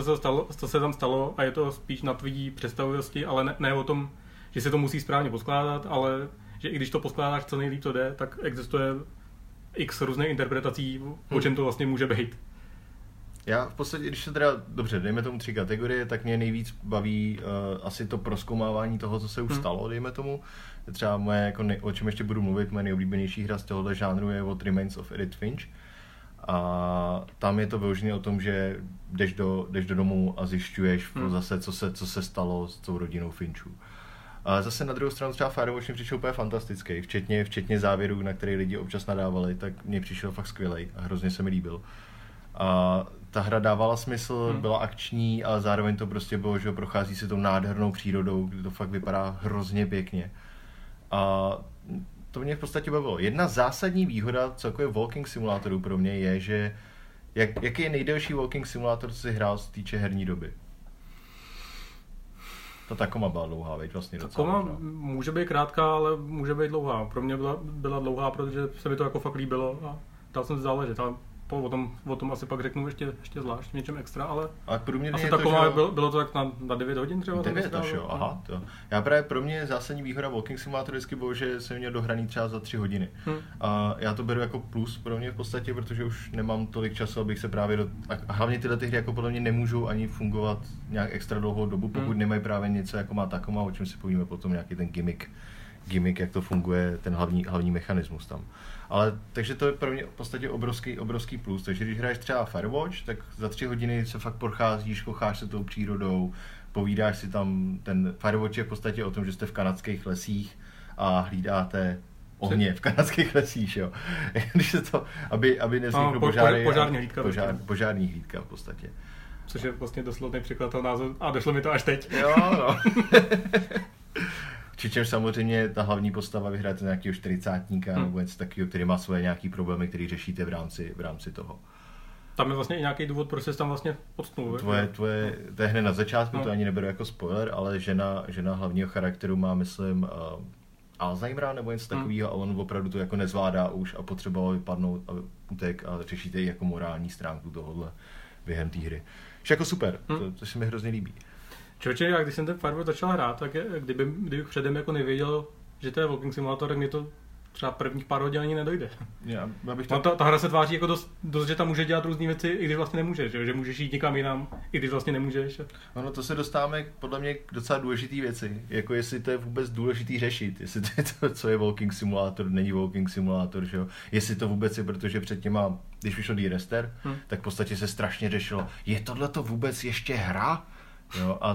co se tam stalo a je to spíš na tvý představivosti, ale ne o tom, že se to musí správně poskládat, ale že i když to poskládáš co nejlíp to jde, tak existuje x různých interpretací, o čem to vlastně může být. Já v podstatě, když se teda, dobře, dejme tomu tři kategorie, tak mě nejvíc baví asi to prozkoumávání toho, co se už stalo, dejme tomu. Třeba moje, jako o čem ještě budu mluvit, moje nejoblíbenější hra z tohoto žánru je What Remains of Edith Finch. A tam je to vyloženě o tom, že jdeš do domu a zjišťuješ zase, co se stalo s tou rodinou Finchů. A zase na druhou stranu třeba Firewatch mi přišel úplně fantastický, včetně závěrů, na který lidi občas nadávali, tak mě přišel fakt skvělej a hrozně se mi líbil. A ta hra dávala smysl, byla akční, ale zároveň to prostě bylo, že prochází se tou nádhernou přírodou, kde to fakt vypadá hrozně pěkně. A to mě v podstatě bavilo. Jedna zásadní výhoda celkově walking simulátorů pro mě je, že jaký je nejdelší walking simulátor, co si hrál z týče herní doby? Ta Tacoma byla dlouhá, veď vlastně docela. Tacoma může být krátká, ale může být dlouhá. Pro mě byla dlouhá, protože se mi to jako fakt líbilo a dal jsem se záležet. O tom asi pak řeknu ještě zvlášť něčem extra, ale asi Tacoma že... bylo to tak na 9 hodin třeba. 9 až jo, aha. To. Já právě pro mě zásadní výhoda walking simulátoru vždycky bylo, že jsem měl dohraný třeba za 3 hodiny. A já to beru jako plus pro mě v podstatě, protože už nemám tolik času, abych se právě a hlavně tyhle hry jako podle mě nemůžou ani fungovat nějak extra dlouhou dobu, pokud nemají právě něco jako má Tacoma, o čem si povíme potom nějaký ten gimmick, jak to funguje, ten hlavní mechanismus tam. Ale takže to je pro mě v podstatě obrovský plus, takže když hraješ třeba Firewatch, tak za 3 hodiny se fakt procházíš, kocháš se tou přírodou, povídáš si tam, ten Firewatch je v podstatě o tom, že jste v kanadských lesích a hlídáte ohně v kanadských lesích, jo. Když se to, aby nevznikly požáry, požární hlídka v podstatě. Což je vlastně doslovný překlad toho názvu a došlo mi to až teď. Jo, no. Přičemž samozřejmě ta hlavní postava vyhráte nějakého 40tníka nebo něco takového, který má svoje nějaké problémy, které řešíte v rámci toho. Tam je vlastně i nějaký důvod, proč se tam vlastně odstnul. To je hned na začátku, to ani neberu jako spoiler, ale žena hlavního charakteru má, myslím, Alzheimera nebo něco takového a on opravdu to jako nezvládá už a potřeboval vypadnout a utek a řešíte i jako morální stránku tohohle během té hry. Což jako super, to se mi hrozně líbí. Čověče, já když jsem ten Firewatch začal hrát, tak kdybych předem jako nevěděl, že to je walking simulator, tak mě to třeba prvních pár hodin ani nedojde. Ta hra se tváří jako dost, že tam může dělat různé věci, i když vlastně nemůžeš, že můžeš jít někam jinam, i když vlastně nemůžeš. Ono to se dostáváme podle mě k docela důležitý věci, jako jestli to je vůbec důležitý řešit, jestli to je to, co je walking simulator, není walking simulator, že jo, jestli to vůbec je, protože před těma, když vyšel Dear Esther, tak v podstatě se strašně řešilo, je tohle to vůbec ještě hra? Jo, a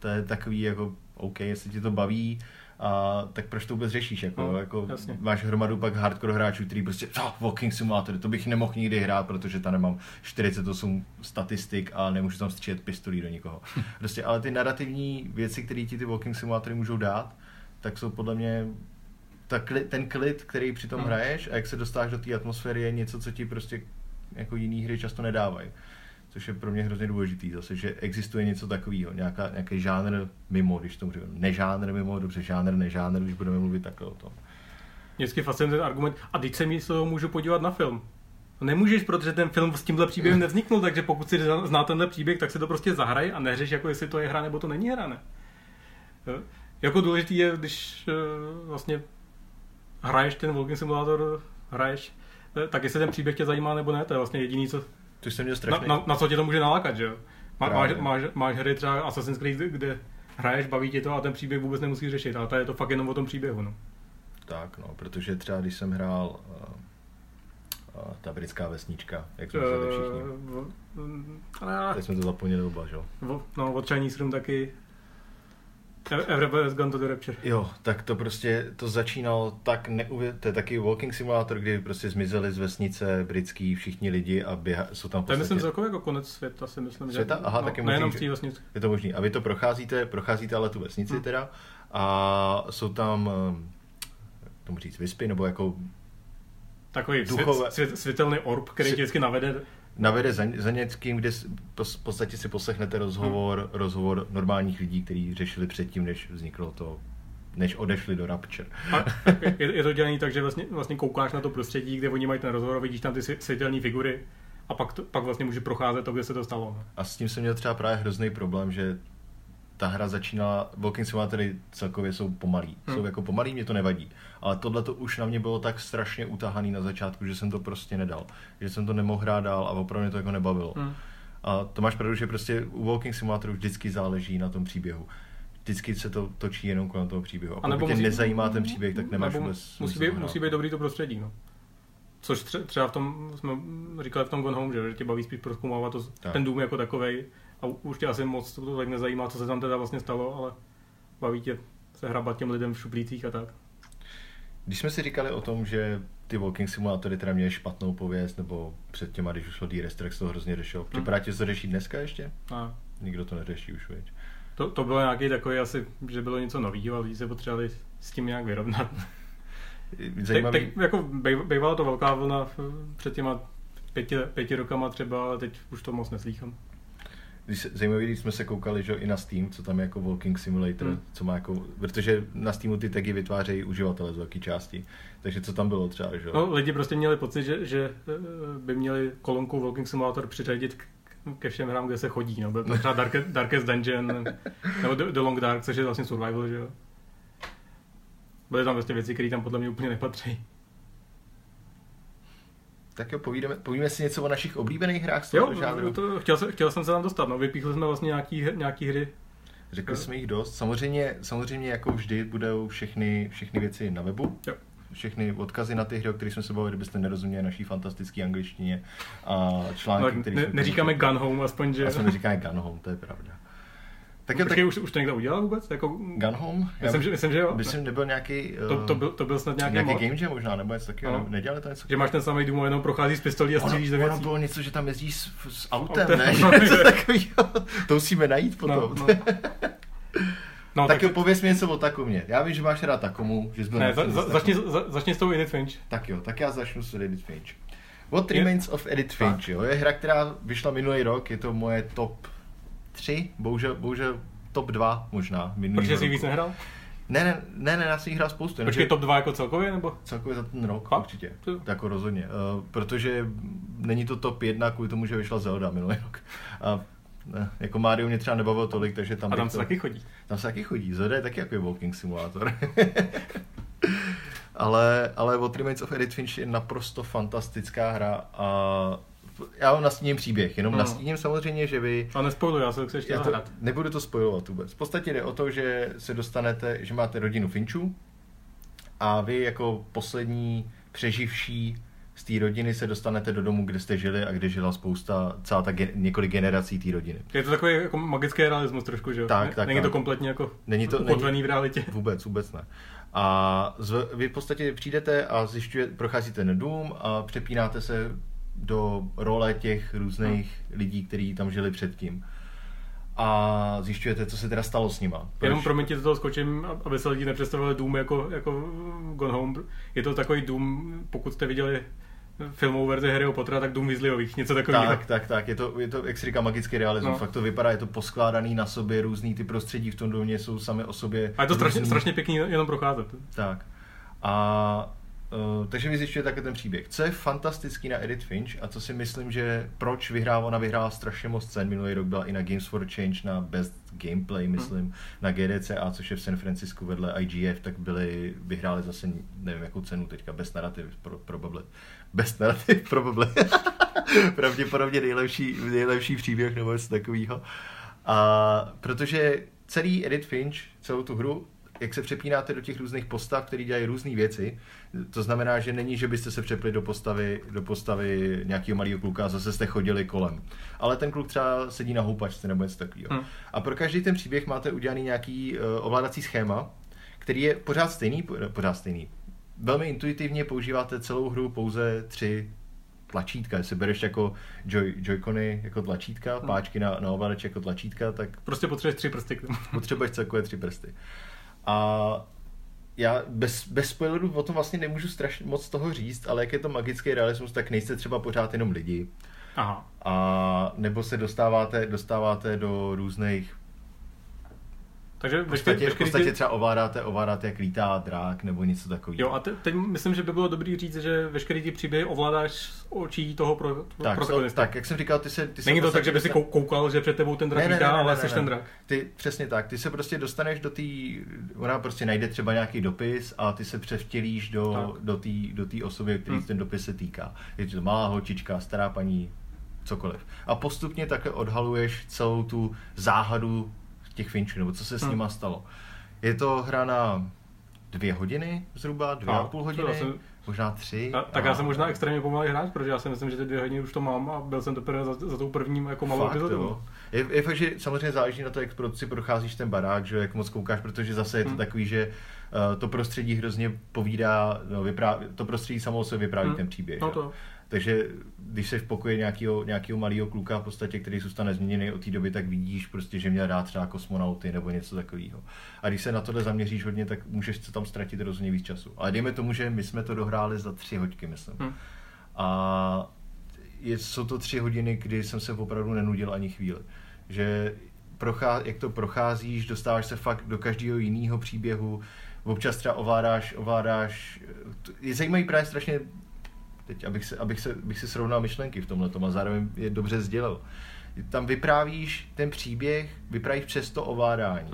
to je takový jako, OK, jestli ti to baví, a tak proč to vůbec řešíš? Jako máš hromadu pak hardcore hráčů, který prostě, walking simulator, to bych nemohl nikdy hrát, protože tam nemám 48 statistik a nemůžu tam střílet pistolí do nikoho. Prostě, ale ty narrativní věci, které ti ty walking simulátory můžou dát, tak jsou podle mě ten klid, který přitom hraješ a jak se dostáš do té atmosféry je něco, co ti prostě jako jiný hry často nedávají. Což je pro mě hrozně důležitý zase, že existuje něco takového, nějaký žánr mimo, když to můžeme, nežánr mimo, dobře, žánr, když budeme mluvit takhle o tom. Vždycky fascinující ten argument, a teď se mi můžu podívat na film. Nemůžeš, protože ten film s tímhle příběhem nevzniknul, takže pokud si zná tenhle příběh, tak se to prostě zahraj a neřeš, jako jestli to je hra, nebo to není hra, ne? Jako důležitý je, když vlastně hraješ ten walking simulátor, tak jestli ten příběh tě zajímá, nebo ne, to je vlastně jediný, co na co tě to může nalákat, že jo? Máš hry třeba Assassin's Creed, kde hraješ, baví tě to a ten příběh vůbec nemusíš řešit, ale to je to fakt jenom o tom příběhu, no. Tak no, protože třeba když jsem hrál ta britská vesnička, jak jsme se všichni. Teď jsme to zapomněli oba, že jo? No, od Chinese Room taky. Everybody has gone to the rapture. Jo, tak to prostě, to začínalo tak to je taky walking simulator, kdy prostě zmizeli z vesnice britský všichni lidi a jsou tam podstatě... To myslím celkově jako konec světa, si myslím, světa? Aha, no, tak je to možný. A vy to procházíte ale tu vesnici teda a jsou tam, jak tomu říct, vyspy, nebo jako... Takový světelný orb, který tě vždycky navede za něckým, kde v podstatě si poslechnete rozhovor normálních lidí, kteří řešili předtím, než vzniklo to, než odešli do Rapture. A je to dělaný tak, že vlastně koukáš na to prostředí, kde oni mají ten rozhovor, vidíš tam ty světelné figury a pak vlastně může procházet to, kde se to stalo. A s tím jsem měl třeba právě hrozný problém, že ta hra začínala, walking simulatory celkově jsou pomalý, mě to nevadí, ale tohle to už na mě bylo tak strašně utahaný na začátku, že jsem to prostě nedal, že jsem to nemohl hrát dál a opravdu mě to jako nebavilo. A to máš pravdu, že prostě u walking simulatorů vždycky záleží na tom příběhu. Vždycky se to točí jenom kolem toho příběhu a pokud tě nezajímá ten příběh, tak nemáš vůbec... Musí být dobrý to prostředí, no. Což třeba v tom, jsme říkali v tom Gone Home, že tě baví spíš prozkoumávat ten dům jako takovej. A už tě asi moc to tak nezajímá, co se tam teda vlastně stalo, ale baví tě se hrabat těm lidem v šuplících a tak. Když jsme si říkali o tom, že ty walking simulátory teda měly špatnou pověst, nebo před těma, když ušlo Dear Esther, to hrozně řešilo. Připadá tě, že to řeší dneska ještě? A. Nikdo to neřeší už, viď? To bylo nějaký takový asi, že bylo něco novýho a lidi se potřebovali s tím nějak vyrovnat. Tak jako bývala to velká vlna před těma 5 rokama třeba, ale teď už to moc neslýchám. Zajímavý, když jsme se koukali, že i na Steam, co tam je jako walking simulator, co má jako, protože na Steamu ty tagy vytvářejí uživatelé z velké části, takže co tam bylo třeba, že? No, lidi prostě měli pocit, že by měli kolonku walking simulator přiřadit ke všem hrám, kde se chodí, no, byl třeba Darkest Dungeon, nebo The Long Dark, což je vlastně survival, že jo. Byly tam vlastně věci, které tam podle mě úplně nepatří. Tak jo, povíme si něco o našich oblíbených hrách z toho žánru. To, chtěl jsem se tam dostat, no, vypíchli jsme vlastně nějaký hry. Řekli jsme jich dost, samozřejmě jako vždy budou všechny věci na webu. Jo. Všechny odkazy na ty hry, o kterých jsme se bavili, kdybyste nerozuměli naší fantastické angličtině a články, které jsme... Neříkáme Gone Home, aspoň, že... Aspoň neříkáme Gone Home, to je pravda. Tak jo, tak... Už to někdo udělal vůbec? Jako... Gone Home? Myslím, že jo. Myslím, nebyl nějaký... To byl snad nějaký game jam možná, nebo něco takového. No. Nedělali to něco? Že máš ten samý dům, jenom prochází z pistolí a střílíš do věcí. Ono bylo něco, že tam jezdíš s autem, ne? To musíme najít potom. No, tak jo, pověz mi něco o Takomě. Já vím, že máš rád Takomu, že jsi byl... Začni s tou Edith Finch. Tak jo, tak já začnu s Edith Finch. What Remains of Edith Finch, jo, je hra, která vyšla minulý rok, je to moje top 3, bohužel top 2 možná minulý rok. Protože jsi víc nehrál? Ne, já jsem jí hrál spoustu. Jenom, počkej, top 2 jako celkově, nebo? Celkově za ten rok, a? Určitě, jako rozhodně. Protože není to top 1 kvůli tomu, že vyšla Zelda minulý rok. Ne, jako Mario mě třeba nebavilo tolik, takže tam... A tam se taky chodí. Tam se taky chodí, Zelda je taky jako walking simulátor. ale What Remains of Edith Finch je naprosto fantastická hra a já vám nastíním příběh, jenom nastíním samozřejmě, že vy... A nespoiluji, já se to chci ještě zahrát. Nebudu to spoilovat vůbec. V podstatě jde o to, že se dostanete, že máte rodinu Finchů a vy jako poslední přeživší z té rodiny se dostanete do domu, kde jste žili a kde žila spousta, celá ta několik generací té rodiny. Je to takový jako magický realismus trošku, že jo? Tak. Není to kompletně jako ukotvený v realitě? Vůbec ne. A vy v podstatě přijdete a procházíte na dům a přepínáte se do role těch různých lidí, kteří tam žili předtím. A zjišťujete, co se teda stalo s nima. Proč? Jenom promiňte, do toho skočím, aby se lidi nepředstavovali dům jako Gone Home. Je to takový dům, pokud jste viděli filmovou verzi Harryho Pottera, tak dům Weasleyových, něco takového. Tak, je to jak se říká, magický realismus, no. Fakt to vypadá, je to poskládaný na sobě, různý ty prostředí v tom domě jsou sami o sobě. A je to strašně pěkný jenom procházet. Tak. A takže vy zjišťujete takhle ten příběh. Co je fantastický na Edith Finch a co si myslím, že proč vyhrála, ona vyhrála strašně moc cen. Minulý rok byla i na Games for Change, na Best Gameplay, myslím, na GDCA, což je v San Francisku vedle IGF, tak vyhráli zase, nevím jakou cenu teďka, Best Narrative, probably. Best Narrative, probably. Pravděpodobně nejlepší příběh nebo něco takového. A protože celý Edith Finch, celou tu hru, jak se přepínáte do těch různých postav, které dělají různé věci. To znamená, že není, že byste se přepli do postavy nějakého malého kluka a zase jste chodili kolem. Ale ten kluk třeba sedí na houpačce nebo něco takového. A pro každý ten příběh máte udělaný nějaký ovládací schéma, který je pořád stejný. Velmi intuitivně používáte celou hru pouze 3 tlačítka. Jestli bereš jako joycony jako tlačítka, páčky na ovladač jako tlačítka, tak... Prostě potřebuješ 3 prsty. Potřebuješ celkově 3 prsty. A já bez spoilerů o tom vlastně nemůžu strašně moc toho říct, ale jak je to magický realismus, tak nejste třeba pořád jenom lidi. Aha. A nebo se dostáváte do různých... Takže v podstatě třeba ovládáte, jak lítá drák nebo něco takového. Jo, a teď myslím, že by bylo dobrý říct, že veškerý ty příběhy ovládáš z očí toho protagonista. Tak, jak jsem říkal, ty se... Není to tak, že by si koukal, že před tebou ten drak lítá, ale seš ten drak. Ty, přesně tak, ty se prostě dostaneš do té... Ona prostě najde třeba nějaký dopis a ty se převtělíš do té osoby, který ten dopis se týká. Je to malá holčička, stará paní, cokoliv. A postupně takhle odhaluješ celou tu záhadu těch Finchů, nebo co se s nima stalo. Je to hra na 2 hodiny zhruba, 2,5 hodiny, možná 3. Tak já jsem možná extrémně pomalý hráč, protože já si myslím, že ty 2 hodiny už to mám a byl jsem teprve za tou prvním jako malou epizodou. Je fakt, že samozřejmě záleží na to, jak si procházíš ten barák, že jak moc koukáš, protože zase je to takový, že to prostředí hrozně povídá, to prostředí samo se vypráví ten příběh. No. Takže když jsi v pokoji nějakého malého kluka, v podstatě, který zůstane změněný od té doby, tak vidíš prostě, že měl rád třeba kosmonauty nebo něco takového. A když se na tohle zaměříš hodně, tak můžeš se tam ztratit rozhodně víc času. Ale dejme tomu, že my jsme to dohráli za 3 hodiny, myslím. A jsou to 3 hodiny, kdy jsem se opravdu nenudil ani chvíli. Že jak to procházíš, dostáváš se fakt do každého jiného příběhu, občas třeba ovládáš. Je zajímavý právě strašně. Teď, abych si srovnal myšlenky v tomhletom a zároveň je dobře sdělil. Tam vyprávíš ten příběh, vyprávíš přes to ovládání.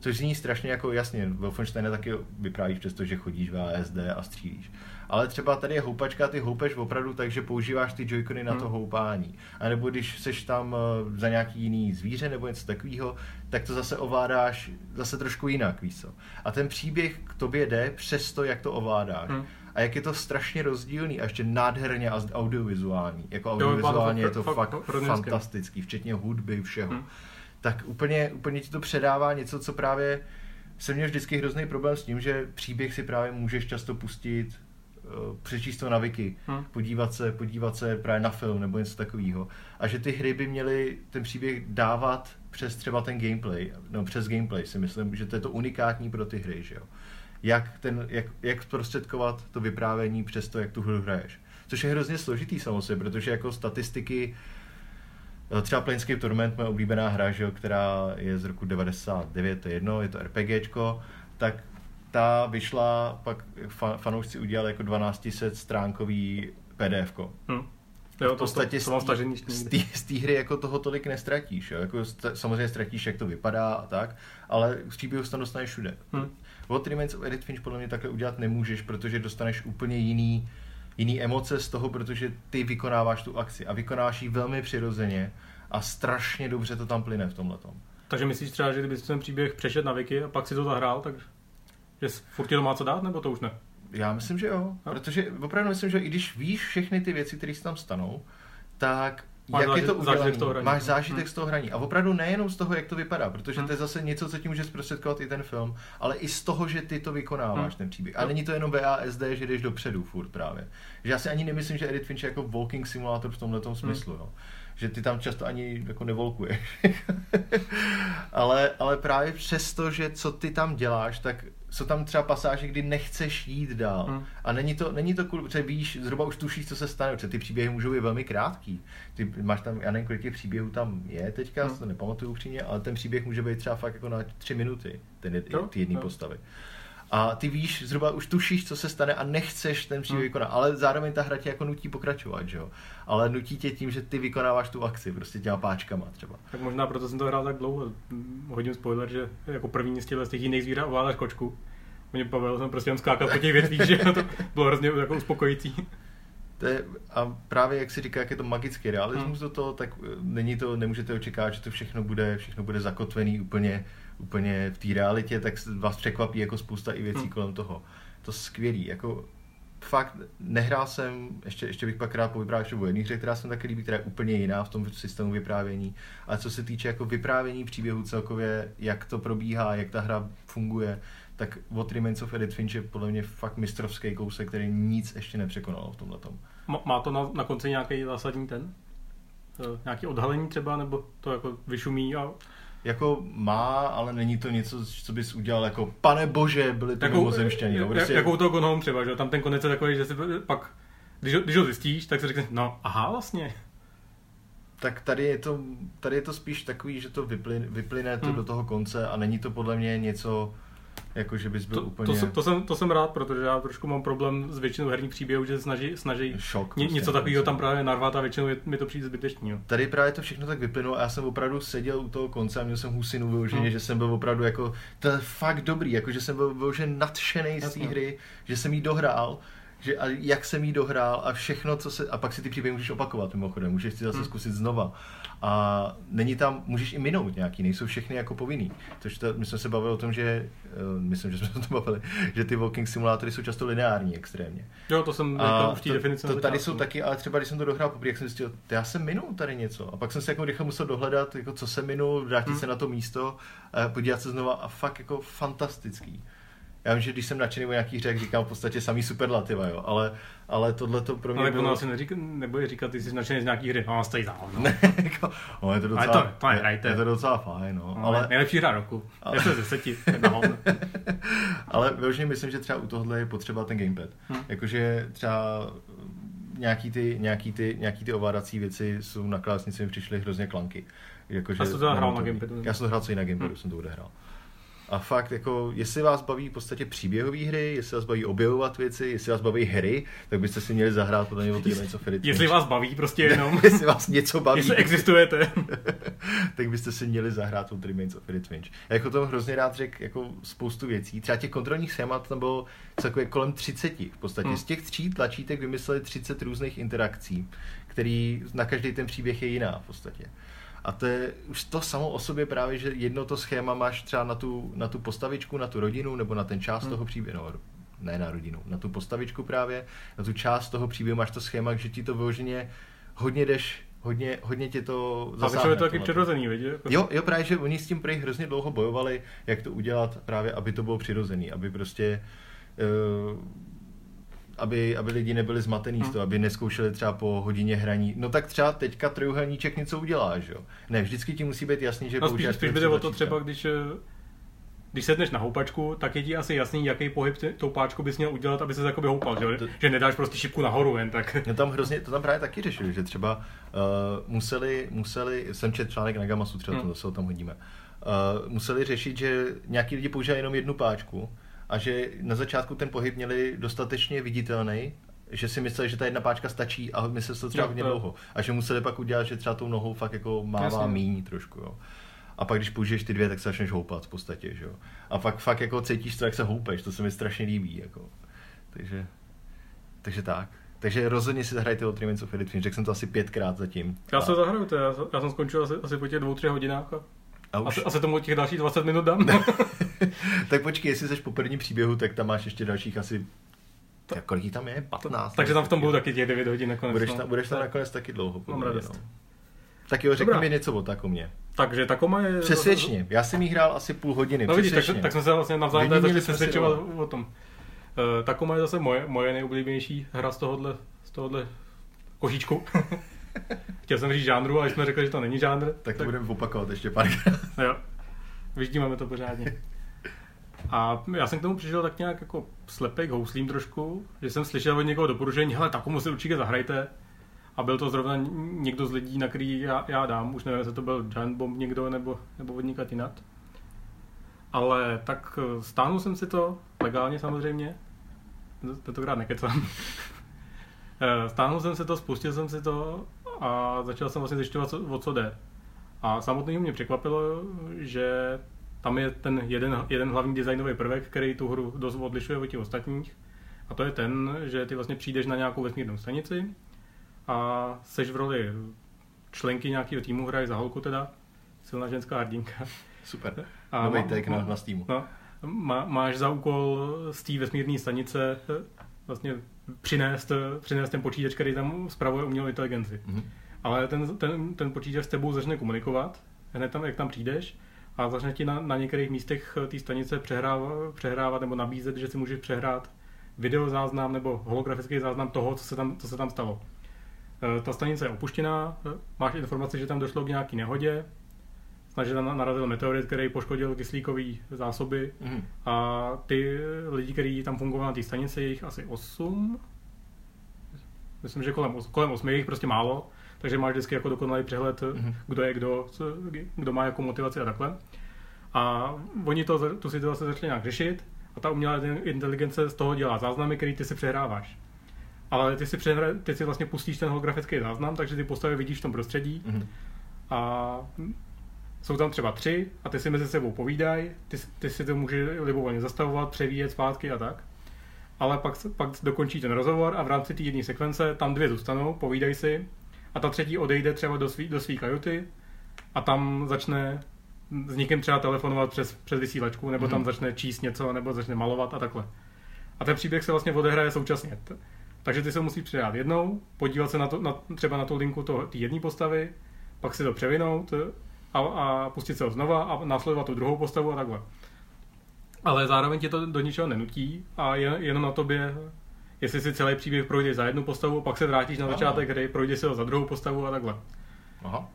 Což zní strašně jako jasně, v Wolfensteine taky vyprávíš přes to, že chodíš v ASD a střílíš. Ale třeba tady je houpačka, ty houpeš opravdu tak, že používáš ty joycony na to houpání. A nebo když seš tam za nějaký jiný zvíře nebo něco takového, tak to zase ovládáš zase trošku jinak, víš co. A ten příběh k tobě jde přes to, jak to ovládáš. A jak je to strašně rozdílný a ještě nádherně a audiovizuální. Jako audiovizuálně je to fakt fantastický, včetně hudby, všeho. Tak úplně ti to předává něco, co právě jsem měl vždycky hrozný problém s tím, že příběh si právě můžeš často pustit, přečíst to na wiki, podívat se právě na film nebo něco takového. A že ty hry by měly ten příběh dávat přes třeba ten gameplay, si myslím, že to je to unikátní pro ty hry, že jo. Jak zprostředkovat to vyprávění přes to, jak tu hru hraješ. Což je hrozně složitý samozřejmě, protože jako statistiky, třeba Planescape Torment, moje oblíbená hra, že jo, která je z roku 99, je to RPGčko, tak ta vyšla, pak fanoušci udělali jako 1200 stránkový PDFko. V podstatě z té hry jako toho tolik nestratíš, jo? Jako samozřejmě ztratíš, jak to vypadá a tak, ale v příběhu se tam dostaneš všude. What Remains of Edith Finch podle mě takhle udělat nemůžeš, protože dostaneš úplně jiný emoce z toho, protože ty vykonáváš tu akci a vykonáš ji velmi přirozeně a strašně dobře to tam plyne v tomhletom. Takže myslíš třeba, že kdybys ten příběh přešel na wiki a pak si to zahrál, takže furt ti to má co dát, nebo to už ne? Já myslím, že jo, protože opravdu myslím, že i když víš všechny ty věci, které se tam stanou, tak máš jak je to udělané, máš zážitek z toho hraní. A opravdu nejenom z toho, jak to vypadá, protože to je zase něco, co ti může zprostředkovat i ten film, ale i z toho, že ty to vykonáváš, ten příběh. A není to jenom BASD, že jdeš dopředu furt právě. Že já si ani nemyslím, že Edith Finch je jako walking simulator v tomhletom smyslu. No. Že ty tam často ani jako nevolkuješ. ale právě přesto, že co ty tam děláš, tak jsou tam třeba pasáže, kdy nechceš jít dál. A není to cool, protože víš, zhruba už tušíš, co se stane, protože ty příběhy můžou být velmi krátký. Ty máš tam, já nevím, kolik těch příběhů tam je teďka, to nepamatuju upřímně, ale ten příběh může být třeba fakt jako na 3 minuty, ty jedné postavy. A ty víš, zhruba už tušíš, co se stane a nechceš ten příběh vykonat, ale zároveň ta hra tě jako nutí pokračovat, že jo? Ale nutí tě tím, že ty vykonáváš tu akci, prostě těma páčkama třeba. Tak možná proto jsem to hrál tak dlouho, hodím spoiler, že jako první z těch jiných zvířat ovládáš kočku. Mě bavilo, jsem prostě jen skákal po těch větvích, že to bylo hrozně jako uspokojící. A právě jak si říká, jak je to magický realismus do toho, tak nemůžete očekávat, že to všechno bude zakotvený úplně v té realitě, tak vás překvapí jako spousta i věcí kolem toho. To skvělý, jako fakt nehrál jsem, ještě bych pak rád povyprávěl ještě o jedné hře, která se mi taky líbí, která je úplně jiná v tom systému vyprávění, ale co se týče jako vyprávění příběhu celkově, jak to probíhá, jak ta hra funguje, tak What Remains of Edith Finch je podle mě fakt mistrovský kousek, který nic ještě nepřekonalo v tomhletom. Má to na konci nějaký zásadní nějaký odhalení třeba, nebo to jako vyšumí a... Jako má, ale není to něco, co bys udělal jako pane bože, byli to mimozemšťaní. Jako u toho Gone Home třeba, že? Tam ten konec je takový, že si pak, když ho zjistíš, tak si řekneš, no aha, vlastně. Tak tady je to spíš takový, že to vyplyne to do toho konce a není to podle mě něco, jako že bys byl úplně... To jsem rád, protože já trošku mám problém s většinou herních příběhů, že snaží něco takového tam právě narvat a většinou mi to přijde zbytečný. Tady právě to všechno tak vyplynulo a já jsem opravdu seděl u toho konce a měl jsem husinu vyloženě, že jsem byl opravdu jako, to je fakt dobrý, jako že jsem byl vyloženě nadšený z té hry, že jsem jí dohrál. že a jak jsem jí dohrál a všechno, co se... A pak si ty příběhy můžeš opakovat mimochodem, můžeš si zase zkusit znova. A není tam, můžeš i minout nějaký, nejsou všechny jako povinný. My jsme se bavili o tom, že... Myslím, že jsme se o tom bavili, že ty walking simulátory jsou často lineární extrémně. Jo, to jsem už v té definici. To tady jsou taky, ale třeba když jsem to dohrál poprvé, jak jsem zjistil, já jsem minul tady něco. A pak jsem se jako rychle musel dohledat, jako co jsem minul, vrátit se na to místo, podívat se znova a fakt jako fantastický. Já vím, že když jsem nadšený o nějakých řek, říkám v podstatě samý superlativa, jo, ale tohle to pro mě ale bylo... Ale ono asi nebude říkat, ty jsi nadšený z nějaký hry, no, stojí za ono. Ne, jako, no, je to docela... Ale to nehrajte. Je to docela fajn, no. Ale nejlepší hra roku, ale... je to ze 10, ale většině myslím, že třeba u tohle je potřeba ten gamepad. Jakože třeba nějaký ty ovládací věci jsou na klávesnici mi přišly hrozně klanky. Jakože, a jsi to hrál na gamepadu? Já jsem to hrál co i na gamepadu, jsem to odehrál. A fakt, jako, jestli vás baví v podstatě příběhové hry, jestli vás baví objevovat věci, jestli vás baví hry, tak byste si měli zahrát podle něho tyhle něco Edith Finch. Jestli vás baví prostě jenom. Jestli vás něco baví. Jestli existujete. Tak byste si měli zahrát What Remains of Edith Finch. Já jako tomu hrozně rád řekl jako spoustu věcí. Třeba těch kontrolních schémat tam bylo takové kolem 30. V podstatě z těch 3 tlačítek vymysleli 30 různých interakcí, který na každý ten příběh je jiná v podstatě. A to je už to samo o sobě právě, že jedno to schéma máš třeba na tu postavičku, na tu rodinu, nebo na ten část toho příběhu, no, ne na rodinu, na tu postavičku právě, na tu část toho příběhu máš to schéma, že ti to vyloženě hodně jdeš, hodně tě to zasáhne. A to je to taky přirozený, vidíš? Jo, právě, že oni s tím prý hrozně dlouho bojovali, jak to udělat právě, aby to bylo přirozený, aby prostě... Aby lidi nebyli zmatený z toho, aby neskoušeli třeba po hodině hraní. No tak třeba teďka trojuhelníček něco uděláš, jo. Ne, vždycky ti musí být jasný, že používáš. No spíš by jde o to třeba, když sedneš na houpačku, tak je ti asi jasný, jaký pohyb tou páčku bys měl udělat, aby se jakoby houpal, že nedáš prostě šipku nahoru jen tak. No tam hrozně, to tam právě taky řešili, že třeba museli, jsem četl článek na Gamasu, třeba to zase o tom hodíme, museli řešit, že nějaký lidi používají jenom jednu páčku. A že na začátku ten pohyb měli dostatečně viditelný, že si mysleli, že ta jedna páčka stačí a mysleli to třeba hodně dlouho. A že museli pak udělat, že třeba tou nohou fakt jako mává míň trošku, jo. A pak když použiješ ty dvě, tak se začneš houpat v podstatě, že jo. A pak fakt jako cítíš to, jak se houpeš, to se mi strašně líbí, jako. Takže tak. Takže rozhodně si zahrajte What Remains of Edith Finch, řekl jsem to asi 5krát zatím. Já se zahraju, já jsem skončil asi po těch 2-3 hodinách. A už... Asi tomu těch dalších 20 minut dám. Tak počkej, jestli jsi po prvním příběhu, tak tam máš ještě dalších asi... Kolik jí tam je? 15. Takže tam v tom budou taky těch 9 hodin nakonec. Budeš tam nakonec taky dlouho. Mám radost. No. Tak jo, řekni mi něco o Takomě. Takže Takoma je... Přesvědčně. Já jsem jí hrál asi půl hodiny. No vidíš, tak jsme se vlastně navzájem začali přesvědčovat o tom. Takoma je zase moje nejoblíbenější hra z tohohle košíčku. Chtěl jsem říct žánru, ale když jsme řekli, že to není žánr. Tak to budeme opakovat ještě párkrát. Jo, vyždímáme to pořádně. A já jsem k tomu přišel tak nějak jako slepej k houslím trošku, že jsem slyšel od někoho doporučení, hele, Takomu si určitě zahrajte. A byl to zrovna někdo z lidí, na který já dám, už nevím, jestli to byl Giant Bomb někdo nebo od někat jinat. Ale tak stáhnul jsem si to, legálně samozřejmě. Tentokrát nekecám. Stáhnul jsem si to, spustil jsem si to a začal jsem vlastně zjišťovat, o co jde. A samotného mě překvapilo, že tam je ten jeden hlavní designový prvek, který tu hru dost odlišuje od těch ostatních. A to je ten, že ty vlastně přijdeš na nějakou vesmírnou stanici a seš v roli členky nějakého týmu, hraje za holku teda, silná ženská hrdinka. Super, nový take na Steamu. No, máš za úkol z té vesmírné stanice vlastně přinést ten počítač, který tam spravuje umělou inteligenci. Ale ten počítač s tebou začne komunikovat, hned tam, jak tam přijdeš, a začne ti na některých místech té stanice přehrávat nebo nabízet, že si můžeš přehrát videozáznam nebo holografický záznam toho, co se tam stalo. Ta stanice je opuštěná, máš informaci, že tam došlo k nějaký nehodě, že tam narazil meteorit, který poškodil kyslíkové zásoby a ty lidi, kteří tam fungovali na té stanici, je jich asi 8. Myslím, že kolem 8 je jich prostě málo, takže máš vždycky jako dokonalý přehled, kdo je kdo má jakou motivaci a takhle. A oni tu situaci začali nějak řešit a ta umělá inteligence z toho dělá záznamy, který ty si přehráváš. Ale ty si vlastně pustíš ten holografický záznam, takže ty postavy vidíš v tom prostředí. A jsou tam třeba 3 a ty si mezi sebou povídají, ty si to můžeš libovolně zastavovat, převíjet zpátky a tak. ale pak dokončí ten rozhovor a v rámci té jedné sekvence tam dvě zůstanou, povídají si a ta třetí odejde třeba do svý kajuty a tam začne s někým třeba telefonovat přes vysílačku, nebo tam začne číst něco, nebo začne malovat a takhle. A ten příběh se vlastně odehraje současně. Takže ty se musí předat jednou, podívat se třeba na tu linku té jedné postavy, pak si to převinout a pustit se ho znova a následovat tu druhou postavu a takhle. Ale zároveň tě to do ničeho nenutí a je jenom na tobě, jestli si celý příběh projdeš za jednu postavu, pak se vrátíš na začátek hry, projdeš si ho za druhou postavu a takhle. Aha.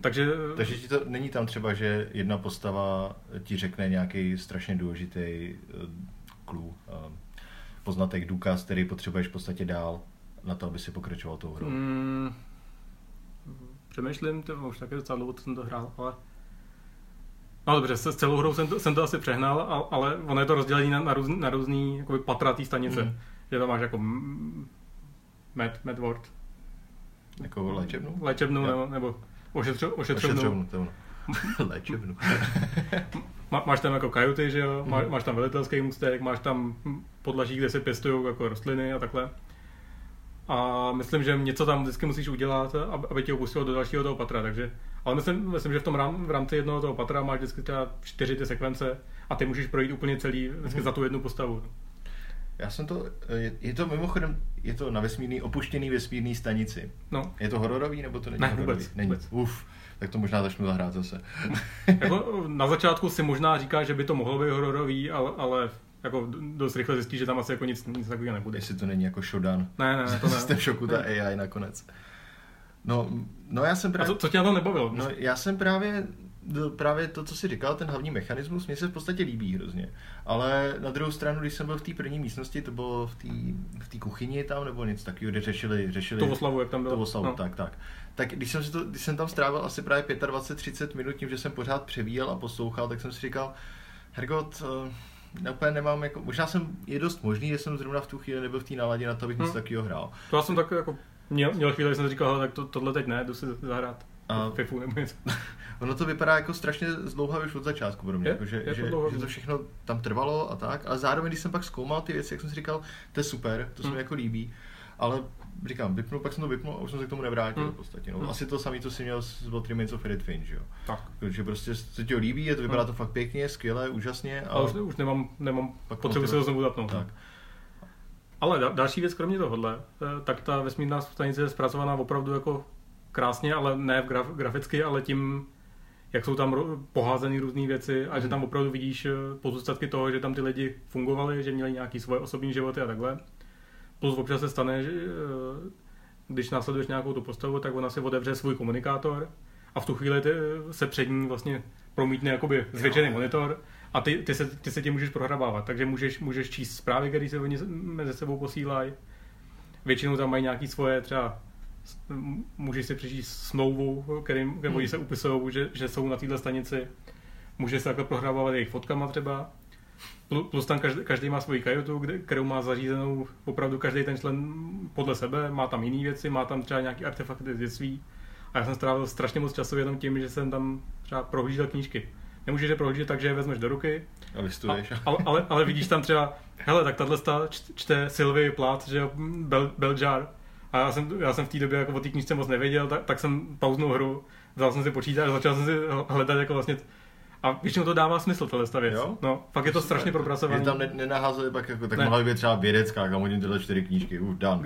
Takže ti to není tam třeba, že jedna postava ti řekne nějaký strašně důležitý poznatek, důkaz, který potřebuješ v podstatě dál na to, aby si pokračoval tou hrou. Přemýšlím, to už také docela dlouho, co jsem to hrál, ale... No dobře, s celou hrou jsem to asi přehnal, ale ono je to rozdělení na různý jakoby patra té stanice, že tam máš jako Medward. Jako léčebnou nebo ošetřovnu. Léčebnu. Máš tam jako kajuty, že jo? Máš tam velitelský můstek, máš tam podlaží, kde se pěstují jako rostliny a takhle. A myslím, že něco tam vždycky musíš udělat, aby tě opustilo do dalšího toho patra, takže... Ale myslím, že v rámci jednoho toho patra máš vždycky třeba 4 ty sekvence a ty můžeš projít úplně celý za tu jednu postavu. Já jsem to... Je to mimochodem... Je to na vesmírný, opuštěný vesmírný stanici. No. Je to hororový, nebo to není hororový? Vůbec, není. Vůbec. Uf, tak to možná začnu zahrát zase. Jako na začátku si možná říká, že by to mohlo být hororový, ale jako dost rychle zjistí, že tam asi jako nic takového nebude. Jestli to není jako Shodan. Ne, to ne. Jste v šoku, ta AI nakonec. No já jsem právě... A co tě na to nebavilo? No já jsem právě to, co jsi říkal, ten hlavní mechanismus, mně se v podstatě líbí hrozně. Ale na druhou stranu, když jsem byl v té první místnosti, to bylo v té kuchyni tam, nebo něco takového, kde řešili... To oslavu, jak tam bylo. To oslavu, no. Tak. Tak když jsem tam strávil asi právě 25-30 minut tím, že jsem pořád převíjel a poslouchal, tak jsem si říkal, Hergot, úplně nemám jako... Možná je dost možný, že jsem zrovna v tu chvíli nebyl v té náladě na to, abych něco takového hrál. To já jsem tak jako... Měl chvíli, když jsem říkal, tak tohle teď ne, jdu si zahrát Fifu nebo něco. Ono to vypadá jako strašně zdlouhavě už od začátku pro mě, že to všechno tam trvalo a tak, ale zároveň, když jsem pak zkoumal ty věci, jak jsem si říkal, to je super, to se mi jako líbí, ale říkám, pak jsem to vypnul a už jsem se k tomu nevrátil v podstatě. No. Asi to samé, co jsi měl s What Remains of Edith Finch, jo. Tak. Že prostě se ti líbí, a to vypadá to fakt pěkně, skvěle, úžasně. Ale už nemám potřebu se to znovu zapnout. Tak. Ale další věc, kromě tohohle, tak ta vesmírná stanice je zpracovaná opravdu jako krásně, ale ne graficky, ale tím, jak jsou tam poházeny různé věci a že tam opravdu vidíš pozůstatky toho, že tam ty lidi fungovali, že měli nějaké svoje osobní životy a takhle. Plus občas se stane, že když následuješ nějakou tu postavu, tak ona si otevře svůj komunikátor a v tu chvíli se před ní vlastně promítne jakoby zvětšený monitor. A ty se tím můžeš prohrabávat, takže můžeš číst zprávy, které se oni mezi sebou posílají. Většinou tam mají nějaké svoje třeba, můžeš si přečíst smlouvu, kterým oni se upisují, že jsou na této stanici. Můžeš se takhle prohrabávat jejich fotkama třeba. Plus tam každý má svoji kajutu, kterou má zařízenou opravdu každý ten člen podle sebe. Má tam jiné věci, má tam třeba nějaký artefakty z dětství. A já jsem strávil strašně moc času jenom tím, že jsem tam třeba prohlížel knížky. Nemůžeš je prohodit tak, že je vezmeš do ruky a vystuduješ. Ale vidíš tam třeba, hele, tak tato čte Sylvie Plath, že jo, Beljar. A já jsem v té době jako o té knížce moc nevěděl, tak jsem pauznul hru, vzal jsem si počítač a začal jsem si hledat jako vlastně... A většinou to dává smysl, tato věc. No, fakt je to strašně propracované. Je tam nenaházuje pak jako, tak mohla být třeba vědecká, kam hodím tyhle 4 knížky, už dám.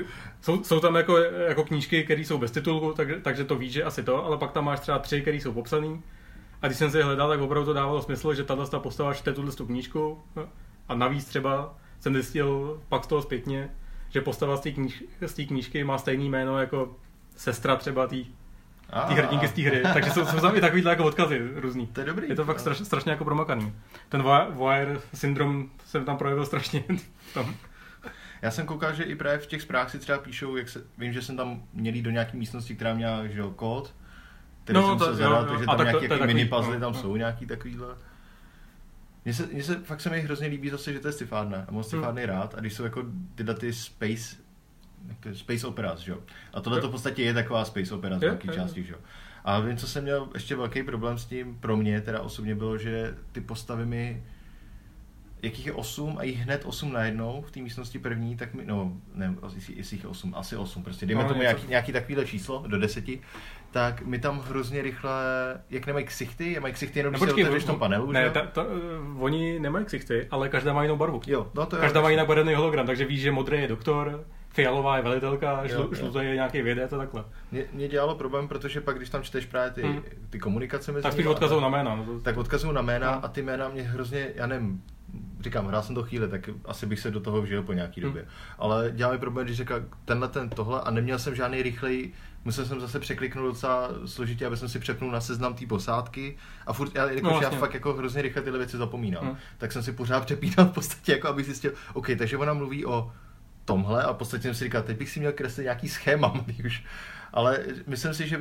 Jsou tam jako knížky, které jsou bez titulku, takže to víš, že asi to, ale pak tam máš třeba 3, které jsou popsané. A když jsem si je hledal, tak opravdu to dávalo smysl, že tato postava čte tuto knížku a navíc třeba jsem zjistil pak z toho zpětně, že postava z té knížky má stejný jméno jako sestra třeba té hrdinky z té hry, takže jsou tam i takovýhle jako odkazy různý. To je dobrý. Je to fakt strašně jako promakaný. Ten voyeur syndrom se tam projevil strašně. Já jsem koukal, že i právě v těch zprávách si třeba píšou, vím, že jsem tam měl do nějaké místnosti, která měla kód. Takže tam nějaké mini-puzzly tam jsou, nějaký takovýhle. Fakt se mi hrozně líbí zase, že to je sci-fárna. A mám sci-fárny rád. A když jsou jako tyhle ty space operas, že jo. A tohle to v podstatě je taková space opera z velké části, že jo. A vím, co jsem měl ještě velký problém s tím, pro mě teda osobně bylo, že ty postavy mi jakých je 8 a jich hned 8 najednou v té místnosti první, tak mi, no, ne, jestli jich je 8, asi 8, prostě dejme tomu nějaký takovýhle číslo, do 10, tak mi tam hrozně rychle, jak nemají ksichty jenom, když se otevřeš v tom panelu, ne, že? Oni nemají ksichty, ale každá má jinou barvu. Jo, no to je každá má jinak barevný hologram, takže víš, že modrý je doktor, fialová je velitelka, žlutá je nějaký vědec a takhle. Mě dělalo problém, protože pak, když tam čteš právě ty komunikace mezi... Tak spíš odkazují na jména. No to... Tak odkazují na jména a ty jména mě hrozně, já nevím, říkám, hrál jsem to chvíli, tak asi bych se do toho vžil po nějaký době. Ale dělá mi problém, když říkám tenhle, tohle a neměl jsem žádný rychlej, musel jsem zase překliknout docela složitě, aby jsem si přepnul na seznam té posádky a furt, já fakt jako hrozně rychle tyhle věci zapomínám. Tak jsem si pořád přepínal v podstatě, jako abych zjistil, OK, takže ona mluví o tomhle a v podstatě jsem si říkal, teď bych si měl kreslit nějaký schéma, už. Ale myslím si, že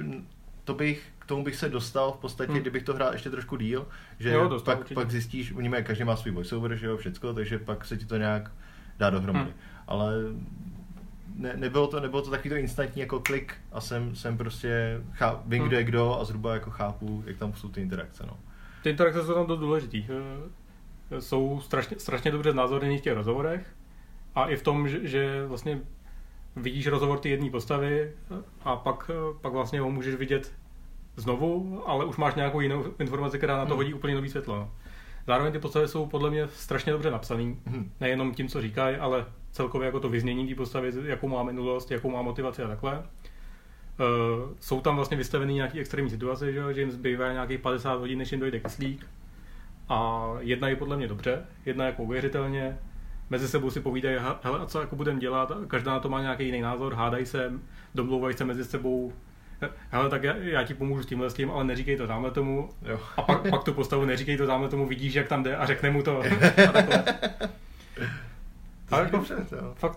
k tomu bych se dostal v podstatě, kdybych to hrál ještě trošku díl, že jo, pak zjistíš, vnímej, každý má svůj voiceover, že jo, všecko, takže pak se ti to nějak dá dohromady. Ale nebylo to takový to instantní jako klik a jsem prostě, vím, kdo je kdo a zhruba jako chápu, jak tam jsou ty interakce, no. Ty interakce jsou tam dost důležitý. Jsou strašně dobře znázornění v těch rozhovorech a i v tom, že vlastně vidíš rozhovor ty jedné postavy a pak vlastně ho můžeš vidět znovu, ale už máš nějakou jinou informaci, která na to hodí úplně nový světlo. Zároveň ty postavy jsou podle mě strašně dobře napsaný, nejenom tím, co říkají, ale celkově jako to vyznění té postavy, jakou má minulost, jakou má motivaci a takhle. Jsou tam vlastně vystavený nějaký extrémní situace, že jim zbývá nějakých 50 hodin, než jim dojde kyslík a jedna je podle mě dobře, jedna jako uvěřitelně. Mezi sebou si povídají, hele, a co jako budeme dělat, každá na to má nějaký jiný názor, hádají se, domlouvají se mezi sebou, hele, tak já ti pomůžu s tímhle s tím, ale neříkej to tamhle tomu, jo. A pak tu postavu neříkej to tamhle tomu, vidíš, jak tam jde a řekne mu to. A takhle.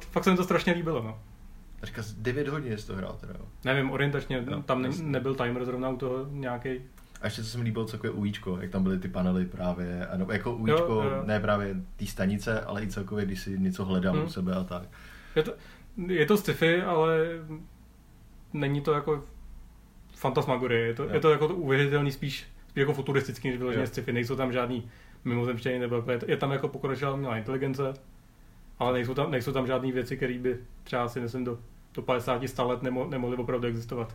Fakt se mi to strašně líbilo, no. Říká, 9 hodin jsi to hrál teda, jo? Nevím, orientačně, no, tam nebyl timer zrovna u toho nějaký. A ještě co se mi líbilo celkově UIčko, jak tam byly ty panely právě, ano, jako UIčko, ne právě té stanice, ale i celkově, když si něco hledám u sebe a tak. Je to sci-fi, ale není to jako fantasmagorie, je to jako to uvěřitelný, spíš jako futuristický, než vyloženě sci-fi, nejsou tam žádný mimozemštění, nebo je tam jako pokročila umělá inteligence, ale nejsou tam žádný věci, které by třeba si nesem do 50 let nemohly opravdu existovat.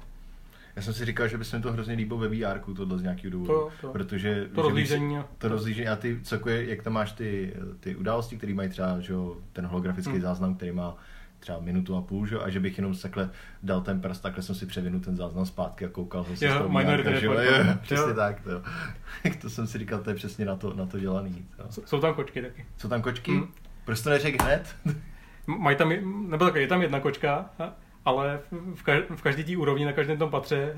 Já jsem si říkal, že by se mi to hrozně líbilo ve VR-ku tohle z nějakého důvodu, protože to rozlížení a ty celkově, jak tam máš ty události, které mají třeba, že jo, ten holografický záznam, který má třeba minutu a půl, že jo, a že bych jenom takhle dal ten prst, takhle jsem si převinul ten záznam zpátky a koukal jsem se z toho VR-ka, že jo, přesně tak, to jo. To jsem si říkal, to je přesně na to dělaný. Jsou tam kočky taky. Jsou tam kočky? Proč to neřek hned? Je tam jedna kočka. Ale v každé té úrovni, na každém tom patře,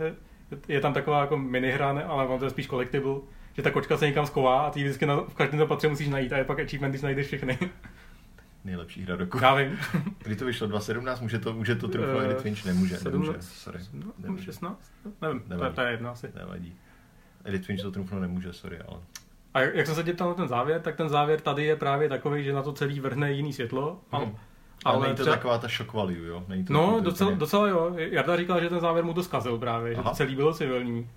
je tam taková jako minihra, ale on to je spíš collectible, že ta kočka se někam schová a ty vždycky v každém tom patře musíš najít a je pak achievement, když najdeš všechny. Nejlepší hra roku. Já vím. Kdy to vyšlo? 2017? Může to truflo Edith Finch? Nemůže. 16? Nevím, to je jedno asi. Nevadí. Edith Finch to truflo nemůže, ale... A jak jsem se tě ptal na ten závěr, tak ten závěr tady je právě takový, že na to celý vrhne jiný světlo. Ale není to taková ta shock value, jo? Docela jo. Jarda říkala, že ten závěr mu to zkazil právě, že to celý bylo civilní.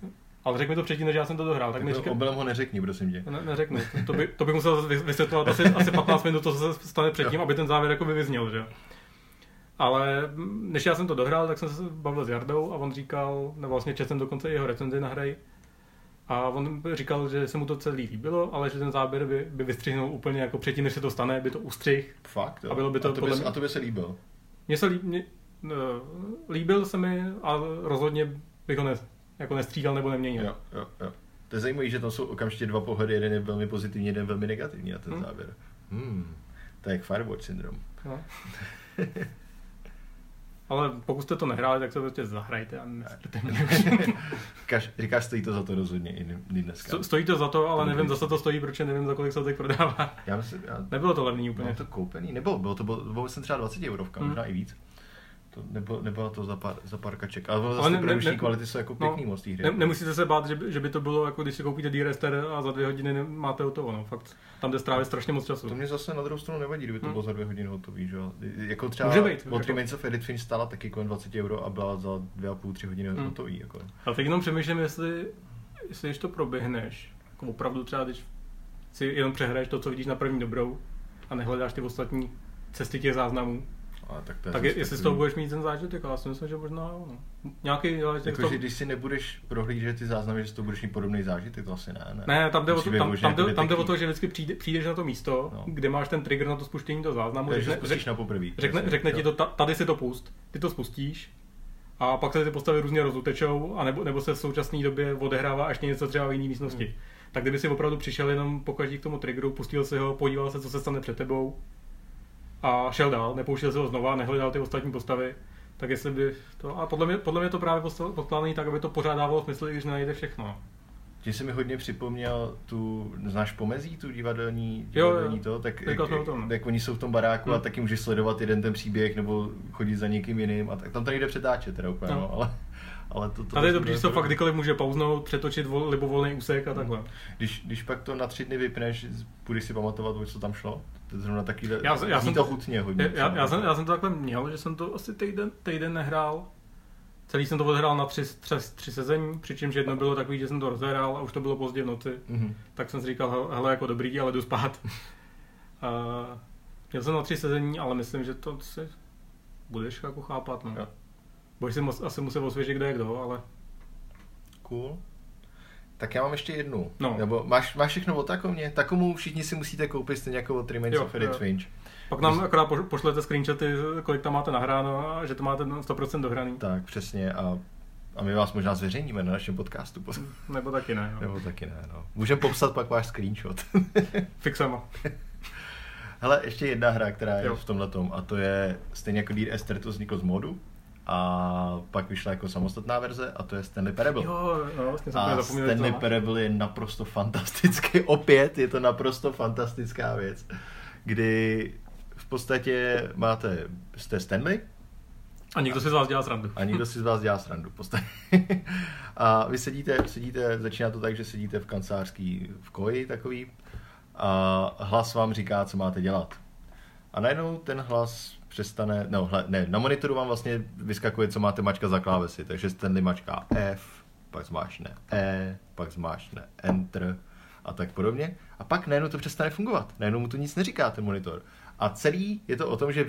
Ale řekl mi to předtím, než já jsem to dohrál. Tak mi říkal... Obelem ho neřekni, prosím tě. Neřeknu. To bych musel vysvětlovat asi 15 minut, to se stane předtím, aby ten závěr jako vyzněl, že? Ale než já jsem to dohrál, tak jsem se bavil s Jardou a on říkal, nebo vlastně četl jsem dokonce jeho recenzi na hraji, a on říkal, že se mu to celý líbilo, ale že ten záběr by vystřihnul úplně jako předtím, než se to stane, by to ustřih. Fakt, jo. A to by se líbil? Mně se líbil se mi a rozhodně bych ho nestříhal nebo neměnil. Jo. To je zajímavé, že tam jsou okamžitě dva pohledy, jeden je velmi pozitivní, jeden velmi negativní a ten záběr. To je jak Firewatch syndrom. No. Ale pokud jste to nehráli, tak se prostě zahrajte a nestrte mě už. Říkáš, stojí to za to rozhodně i dneska. Stojí to za to, ale nevím, zase to stojí, protože nevím, za kolik se to prodává. Nebylo to levný úplně. Bylo to koupený, bylo jsem třeba 20 eurovka, možná i víc. To nebylo to za pár kaček, ale bylo zase první kvality, jsou jako pěkný moc tý hry. Nemusíte se bát, že by to bylo, jako když si koupíte Dear Esther a za 2 hodiny máte hotovo, no fakt, tam jde strávit strašně moc času. To mě zase na druhou stranu nevadí, kdyby to bylo za 2 hodiny hotový, že jo. Jako třeba What Remains of Edith Finch stála taky kolem 20 euro a byla za 2,5–3 hodiny hotový, jako. Ale teď jenom přemýšlím, jestli to proběhneš, jako opravdu třeba, když si jenom přehraješ to, co vidíš na první dobrou a nehledáš ty ostatní cesty těch záznamů. A tak jestli z toho budeš mít ten zážitek, já si myslím, že možná jo. Nějaký zážitek. Jakože to... když si nebudeš prohlížet ty záznamy, že to budeš mít podobný zážitek, to asi ne. Ne, tam jde o to, že vždycky přijdeš na to místo, no, kde máš ten trigger na to spuštění toho záznamu. Takže spustíš na poprvý. Řekne ti to, tady si to pust, ty to spustíš a pak se ty postavy různě rozutečou, nebo se v současné době odehrává ještě něco třeba v jiné místnosti. Tak kdyby si opravdu přišel jenom pokaždé k tomu triggeru, pustil si ho, podíval se, co se stane před tebou, a šel dál, nepouštěl se ho znova, nehledal ty ostatní postavy, tak jestli by to... A podle mě to právě podkládaný tak, aby to pořád dávalo smysl, i když nenajde všechno. Ti jsi mi hodně připomněl tu, znáš Pomezí, tu divadelní jo, to, tak oni jsou v tom baráku a taky můžeš sledovat jeden ten příběh nebo chodit za někým jiným a tak tam to nejde přetáčet teda úplně, no. Ale to tady je dobrý, že to fakt kdykoliv může pauznout, přetočit libovolný úsek a takhle. Když pak to na 3 dny vypneš, budeš si pamatovat, co tam šlo? To je zrovna takový, zní to chutně hodně. Já jsem to takhle měl, že jsem to asi týden nehrál. Celý jsem to odhrál na 3 sezení, přičemž jedno bylo takový, že jsem to rozhrál a už to bylo pozdě v noci. Tak jsem si říkal, hele, jako dobrý, ale jdu spát. Měl jsem na 3 sezení, ale myslím, že to si budeš jako chápat. No. Budeš si asi musel osvěžit, kde je kdo, ale... Cool. Tak já mám ještě jednu. No. Nebo máš všechno o Takomě? Takomu všichni si musíte koupit, jste nějakou What Remains of Edith Finch. Pak nám akorát pošlete screenshoty, kolik tam máte nahráno a že to máte 100% dohraný. Tak, přesně. A my vás možná zveřejníme na našem podcastu. Nebo taky ne. No. Nebo taky ne, no. Můžeme popsat pak váš screenshot. Fixama. Hele, ještě jedna hra, která je v tomhletom, a to je stejně jako Dear Esther, to vzniklo z modu. A pak vyšla jako samostatná verze a to je Stanley Parable. Vlastně jsem a Stanley Parable je naprosto fantastický, opět je to naprosto fantastická věc, kdy v podstatě jste Stanley a někdo si z vás dělá srandu. V podstatě. A vy sedíte, začíná to tak, že sedíte v kancelářský v koji takový a hlas vám říká, co máte dělat. A najednou ten hlas přestane, na monitoru vám vlastně vyskakuje, co máte mačka za klávesy, takže Stanley mačká F, pak zmáčne E, pak zmáčne Enter a tak podobně. A pak najednou to přestane fungovat, najednou mu to nic neříká ten monitor. A celý je to o tom, že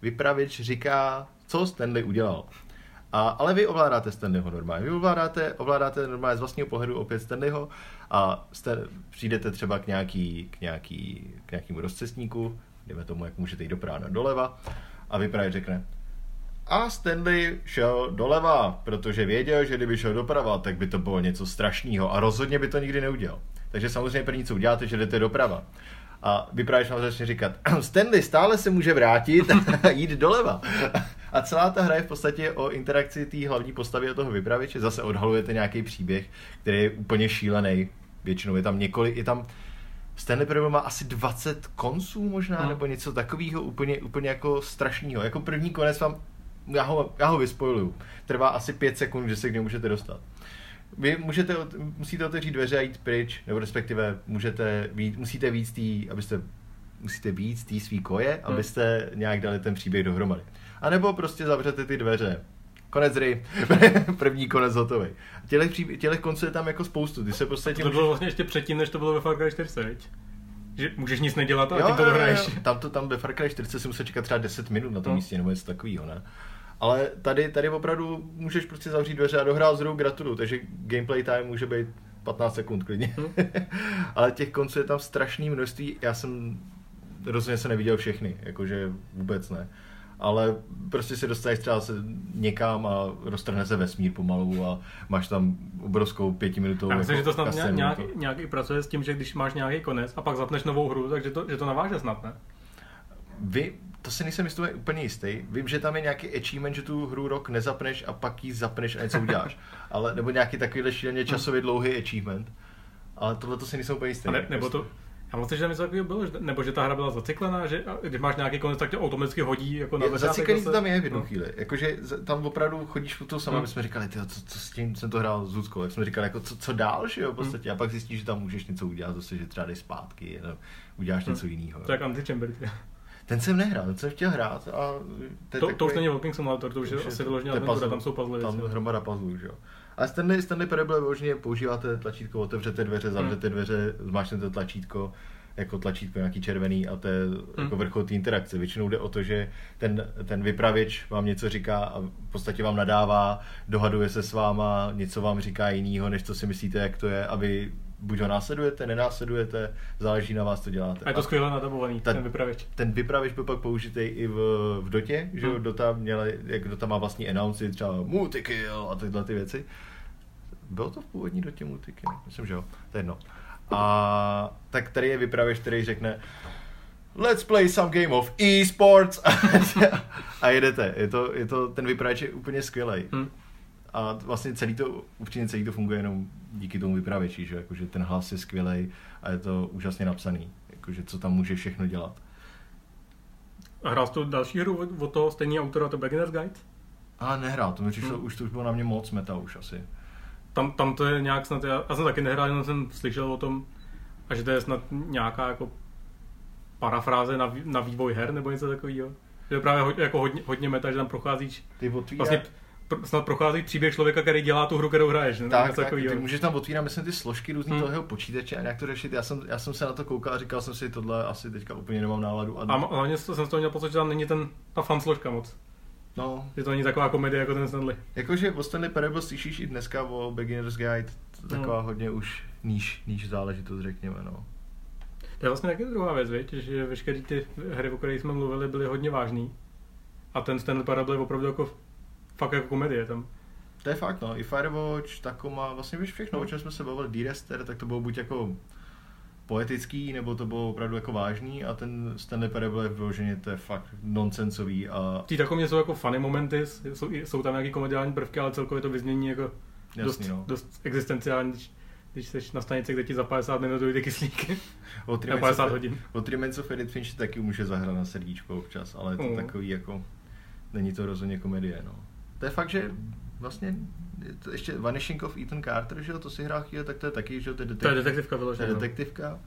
vypravěč říká, co Stanley udělal. Ale vy ovládáte Stanleyho normálně, ovládáte normálně z vlastního pohledu opět Stanleyho a přijdete třeba k nějakému rozcestníku, jdeme tomu, jak můžete jít do prána doleva. A vypravěč řekne, a Stanley šel doleva, protože věděl, že kdyby šel doprava, tak by to bylo něco strašného a rozhodně by to nikdy neudělal. Takže samozřejmě první, co uděláte, že jdete doprava. A vypravěč vám začne říkat, Stanley stále se může vrátit a jít doleva. A celá ta hra je v podstatě o interakci té hlavní postavy a toho vypravěče. Zase odhalujete nějaký příběh, který je úplně šílený. Většinou je tam několik, Stanley Parable má asi 20 konců možná, nebo něco takového úplně jako strašného. Jako první konec vám, já ho vyspoiluju, trvá asi 5 sekund, že se k němu můžete dostat. Vy musíte otevřít dveře a jít pryč, nebo respektive musíte vyjít z té svý koje, abyste nějak dali ten příběh dohromady. A nebo prostě zavřete ty dveře. Konec hry. První konec hotový. Těch konců je tam jako spoustu. Ty se prostě to bylo vlastně ještě předtím, než to bylo ve Far Cry 4, viď? Že můžeš nic nedělat a ty to dohraješ. Tam ve Far Cry 4 si musel čekat třeba 10 minut na tom místě, nebo něco takovýho, ne? Ale tady opravdu můžeš prostě zavřít dveře a dohrát z rukou, gratuluju, takže gameplay time může být 15 sekund klidně. Ale těch konců je tam strašné množství. Já jsem rozhodně se neviděl všechny, jakože vůbec ne. Ale prostě se dostaneš třeba se někam a roztrhne se vesmír pomalu a máš tam obrovskou 5minutovou kasenu. Myslím, že to snad nějak i pracuje s tím, že když máš nějaký konec a pak zapneš novou hru, takže to naváže snad, ne? To si nejsem úplně jistý. Vím, že tam je nějaký achievement, že tu hru rok nezapneš a pak ji zapneš a něco uděláš. Nebo nějaký takovýhle šíleně časově dlouhý achievement. Ale tohle to si nejsem úplně jistý. Já myslím, že tam něco bylo, nebo že ta hra byla zaciklená, že když máš nějaký konec, tak tě automaticky hodí jako na začátek. Zaciklený to tam je v jednu chvíli, jakože tam opravdu chodíš po toho sama, my jsme říkali, co s tím, jsem to hrál s Luckou, jak jsme říkali, jako co dál, že jo, v podstatě, a pak zjistíš, že tam můžeš něco udělat, zase, že třeba dej zpátky, nebo uděláš něco jiného. Tak Antichamber. Ten jsem nehrál, ten jsem chtěl hrát a... To už není walking simulator, to už je asi vyloženě adventura, tam jsou puzzle. Tam hromada puzzlů, že jo. Ale Stanley Parable vyloženě používáte tlačítko, otevřete dveře, zavřete dveře, zmáčnete tlačítko, jako tlačítko nějaký červený, a to je jako vrchol té interakce. Většinou jde o to, že ten vypravěč vám něco říká a v podstatě vám nadává, dohaduje se s váma, něco vám říká jinýho, než co si myslíte, jak to je, a vy buď ho následujete, nenásledujete, záleží na vás, co děláte. A je to skvěle nadabovaný, ten vypravěč. Ten vypravěč byl pak použitý i v Dotě, že Dota měla, jak Dota má vlastní announce, třeba multikill a tyhle ty věci. Bylo to v původní Dotě multikill? Myslím, že jo, to je jedno. A tak tady je vypravěč, který řekne let's play some game of e-sports a jedete. Je to ten vypravěč je úplně skvělej. A vlastně celý to funguje jenom díky tomu vypravěči, že jakože ten hlas je skvělej a je to úžasně napsaný, jakože co tam může všechno dělat. A hrál jsi tu další hru od toho stejného autora, to Beginner's Guide? A nehrál, to mi přišlo, už to bylo na mě moc meta už asi. Tam to je nějak snad, já jsem taky nehrál, jenom jsem slyšel o tom, a že to je snad nějaká jako parafráze na vývoj her nebo něco takového. Že je právě jako hodně meta, že tam procházíš vlastně snad prochází příběh člověka, který dělá tu hru, kterou hraješ. Ne? Tak ty můžeš tam otvírat, myslím, ty složky různý toho počítače a nějak to řešit. Já jsem se na to koukal a říkal jsem si, tohle asi teďka úplně nemám náladu. A hlavně jsem z toho měl pocit, že tam není ta fan složka moc. No. Je to není taková komedie jako ten Stanley. Jakože o Stanley Parable slyšíš i dneska o Beginner's Guide, taková hodně už níž záležitost, řekněme. No. To je vlastně taky druhá věc, viď? Že veškeré ty hry, o kterých jsme mluvili, byly hodně vážný. A ten Stanley Parable je opravdu jako fakt jako komedie tam. To je fakt, no. I Firewatch, Tacoma, vlastně víš všechno, o čem jsme se bavili, Dear Esther, tak to bylo buď jako poetický, nebo to bylo opravdu jako vážný, a ten Stanley Parable je vyloženě, to je fakt nonsensový a... V té Tacomě jsou jako funny momenty, jsou tam nějaké komediální prvky, ale celkově to vyznění jako jasný, dost existenciální, když seš na stanici, kde ti za 50 minut dojde kyslíky. Na 50 hodin. What Remains of Edith Finch taky může zahrát na srdíčko občas, ale je to takový jako... Není to rozhodně komedie, no. To je fakt, že vlastně ještě Vanishing of Ethan Carter, že jo, to si hrál chvíle, tak to je taky, že jo, to je detektivka vyložená. To je detektivka,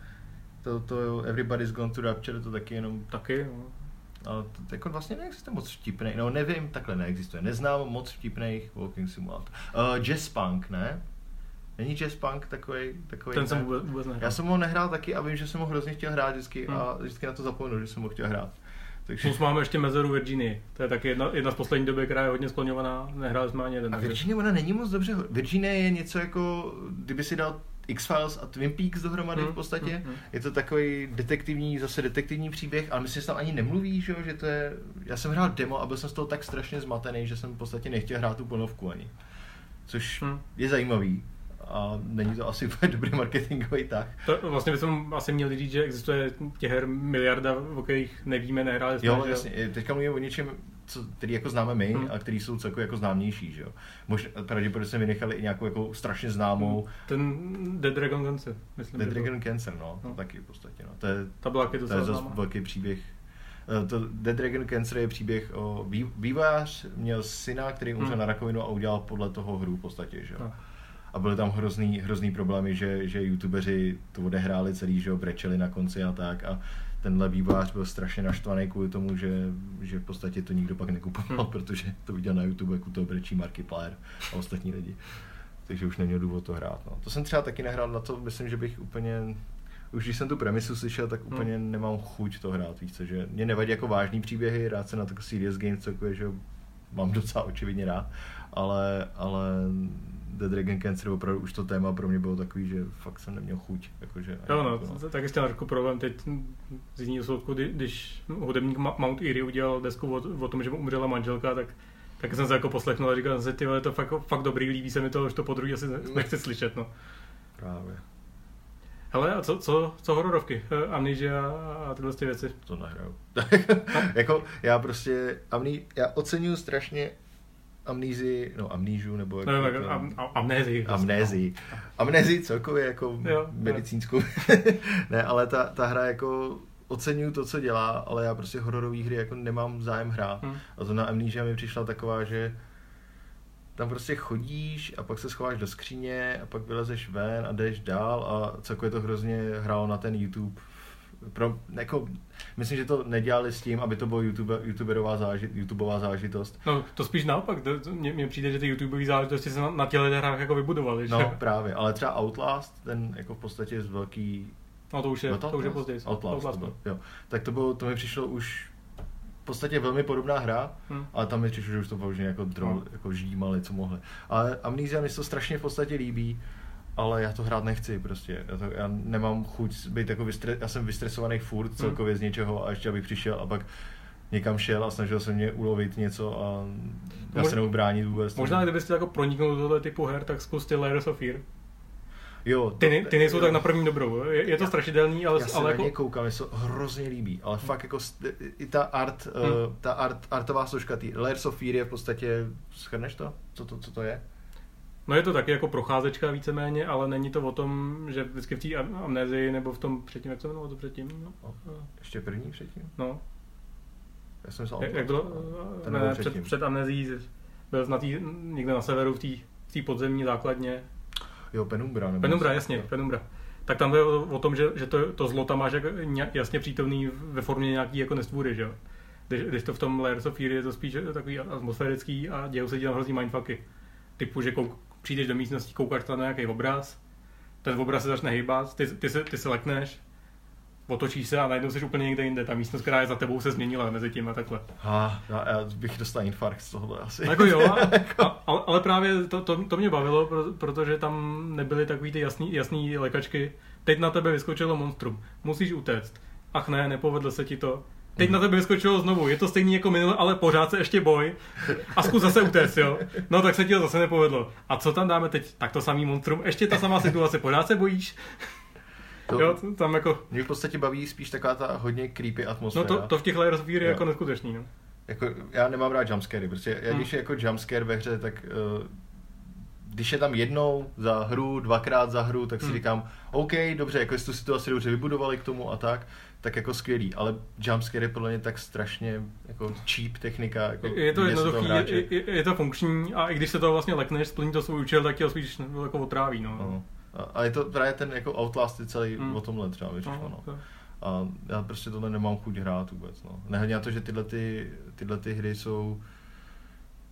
to Everybody's Gone to Rapture, to taky jenom... Taky, no. Ale to jako vlastně neexistuje moc vtipnej, no nevím, takhle neexistuje, neznám moc vtipnejch walking simulator. Jazz Punk, ne? Není Jazz Punk takovej... Ten ne? Jsem vůbec nehrál. Já jsem ho nehrál taky a vím, že jsem ho hrozně chtěl hrát vždycky a vždycky na to zapomenu, že jsem ho chtěl hrát. Takže... Plus máme ještě mezeru Virginii, to je taky jedna z posledních doby, která je hodně skloňovaná, nehráli jsme ani jeden. A Virginie, ona není moc dobře, Virginie je něco jako, kdyby si dal X-Files a Twin Peaks dohromady v podstatě, je to takový detektivní příběh, ale myslím, že tam ani nemluví, že to je, já jsem hrál demo a byl jsem z toho tak strašně zmatený, že jsem v podstatě nechtěl hrát tu plnovku ani, což je zajímavý. A není to asi dobrý marketingový tah. Vlastně bychom asi měli říct, že existuje těch her miliarda, o kterých nevíme, nehráli jsme. Jo, jasně. Jo? Teďka mluvíme o něčem, který jako známe my a který jsou celkově jako známější, že jo. Pravděpodobně jsme vynechali i nějakou jako strašně známou. Ten The Dragon Cancer, myslím. The Dragon Cancer, no. Taky v podstatě, no. To je zase velký příběh. The Dragon Cancer je příběh o vývojář, měl syna, který umřel na rakovinu a udělal podle toho hru v podstatě, že jo. No. A byly tam hrozný problémy, že youtubeři to odehráli celý, že ho brečeli na konci a tak. A tenhle vývojář byl strašně naštvaný kvůli tomu, že v podstatě to nikdo pak nekupoval, protože to viděl na YouTube, jak u toho brečí Markiplier a ostatní lidi. Takže už neměl důvod to hrát. No. To jsem třeba taky nehrál, na to myslím, že bych úplně... Už když jsem tu premisu slyšel, tak úplně nemám chuť to hrát, víš co, že mě nevadí jako vážný příběhy, rád se na takový serious game, celkově, že mám docela očividně rád, ale The Dragon Cancer opravdu už to téma pro mě bylo takový, že fakt jsem neměl chuť. Jakože, tak ještě na trošku problém teď z jiného soudku, když hudebník Mount Eerie udělal desku o tom, že mu umřela manželka, tak jsem se jako poslechnul a říkal jsem si, tyhle, je to fakt dobrý, líbí se mi to, už to podruhé asi nechci slyšet, no. Právě. Hele, a co hororovky? Amnesia a tyhle ty věci? To nehraju. Jako já prostě, já oceňuju strašně Amnéziu, nebo... Jako ne, tak, Amnézii. Amnézii celkově, jako jo, medicínskou. Ne, ale ta hra, jako oceňuju to, co dělá, ale já prostě hororové hry jako nemám zájem hrát. A to na Amnézii mi přišla taková, že tam prostě chodíš a pak se schováš do skříně a pak vylezeš ven a jdeš dál a celkově to hrozně hrálo na ten YouTube jako, myslím, že to nedělali s tím, aby to byla YouTubeová zážitost. No to spíš naopak, mně přijde, že ty YouTubeové zážitosti se na těchto hrách jako vybudovaly. No že? Právě, ale třeba Outlast, ten jako v podstatě z velký... No to už je později. Outlast to byl. Jo. Tak to mi přišlo už v podstatě velmi podobná hra, ale tam mi přišlo, že už to použili jako jako žímali, co mohli. Ale Amnesia mi to strašně v podstatě líbí. Ale já to hrát nechci prostě, já nemám chuť být jako já jsem vystresovaný furt celkově z něčeho a ještě abych přišel a pak někam šel a snažil se mě ulovit něco a já se neubránit vůbec. Možná kdybyste jako proniknul do tohle typu her, tak zkus ty Layers of Fear. Jo, ty nejsou tak na první dobrou, je to strašidelný, ale... Já se na ně koukám, mě se hrozně líbí, ale fakt jako i ta artová složka, ty Layers of Fear je v podstatě, shrneš to? Co to je? No je to taky jako procházečka víceméně, ale není to o tom, že vždycky v té amnézii nebo v tom předtím, jak se jmenovalo to předtím? No. Ještě první předtím? No. Já jsem myslel, jak bylo? Ne, před amnézií byl znatý někde na severu v té podzemní základně. Jo, Penumbra. Penumbra, jasně, tak. Penumbra. Tak tam je o tom, že to zlo tam máš jasně přítomný ve formě nějaký jako nestvůry, že jo? Když to v tom Layers of Fear je to spíš takový atmosférický a dějou se tam hrozný mindfucky. Typu, že přijdeš do místnosti, koukáš tam na nějaký obraz, ten obraz se začne hýbat, ty se lekneš, otočíš se a najednou jsi úplně někde jinde. Ta místnost, která je za tebou, se změnila mezi tím a takhle. Já bych dostal infarkt z tohohle asi. Jako jo, ale právě to mě bavilo, protože tam nebyly takový ty jasný lékačky. Teď na tebe vyskočilo monstrum, musíš utéct. Ach ne, nepovedlo se ti to. Teď na tebe vyskočilo znovu, je to stejný jako minule, ale pořád se ještě boj a zkus zase utéct, jo. No tak se ti to zase nepovedlo. A co tam dáme teď? Tak to samý monstrum, ještě ta samá situace, pořád se bojíš. Jo, tam jako... Mě v podstatě baví spíš taková ta hodně creepy atmosféra. No to v těchto rozvíry je jako neskutečný, no. Jako, já nemám rád jumpscary, protože já když je jako jumpscare ve hře, tak... Když je tam jednou za hru, dvakrát za hru, tak si říkám, OK, dobře, jako jestli si to asi dobře vybudovali k tomu a tak jako skvělý, ale jumpscare je podle mě tak strašně jako cheap technika. Jako je to jednoduchý, je to funkční a i když se toho vlastně lekneš, splní to svůj účel, tak tě ho spíš jako otráví. No. A je to právě ten jako Outlast je celý o tomhle třeba vyšlo. No. A já prostě tohle nemám chuť hrát vůbec. No. Nehledě na to, že tyhle ty hry jsou...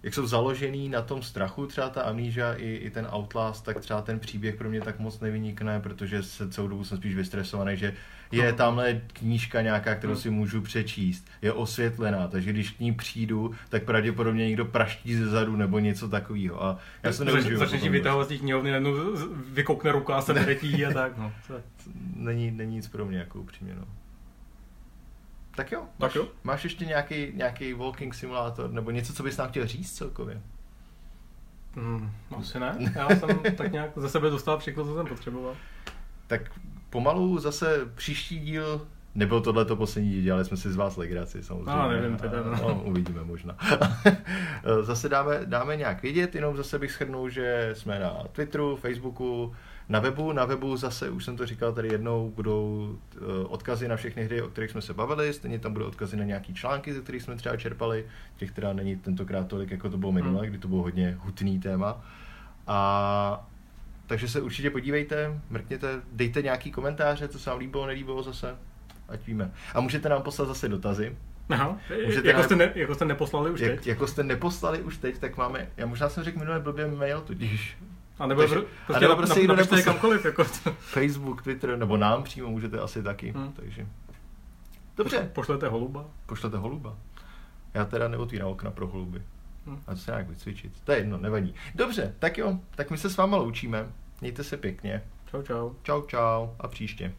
Jak jsou založený na tom strachu, třeba ta Amnesia i ten Outlast, tak třeba ten příběh pro mě tak moc nevynikne, protože se celou dobu jsem spíš vystresovaný, že je tamhle knížka nějaká, kterou si můžu přečíst, je osvětlená, takže když k ní přijdu, tak pravděpodobně někdo praští zezadu nebo něco takového. A já se neužiju. Začneš vytahovat z těch knihovny, jednou vykoukne ruka a se vretí a tak. No. Není nic pro mě jako upřímně. No. Tak jo, máš ještě nějaký walking simulátor, nebo něco, co bys nám chtěl říct celkově? Asi ne, já jsem tak nějak ze sebe dostal všechno, co jsem potřeboval. Tak pomalu zase příští díl, nebyl tohleto poslední díl, dělali jsme si z vás legraci samozřejmě. Nevím, teda uvidíme možná. Zase dáme nějak vědět, jenom zase bych shrnul, že jsme na Twitteru, Facebooku, na webu zase, už jsem to říkal tady jednou, budou odkazy na všechny hry, o kterých jsme se bavili, stejně tam budou odkazy na nějaký články, ze kterých jsme třeba čerpali, těch teda není tentokrát tolik, jako to bylo minule, kdy to bylo hodně hutný téma. Takže se určitě podívejte, mrkněte, dejte nějaký komentáře, co se vám líbilo, nelíbilo zase, ať víme. A můžete nám poslat zase dotazy. Aha, jste neposlali už teď? Jako jste neposlali už teď, tak máme, já možná jsem řekl minule blbě mail tudíž. A nebo prostě někdo neposlal kamkoliv, jako to. Facebook, Twitter, nebo nám přímo můžete asi taky, takže. Dobře. Pošlete holuba. Já teda neotvírám okna pro holuby. A to se nějak vycvičit. To je jedno, nevadí. Dobře, tak jo, tak my se s váma loučíme. Mějte se pěkně. Čau, čau. A příště.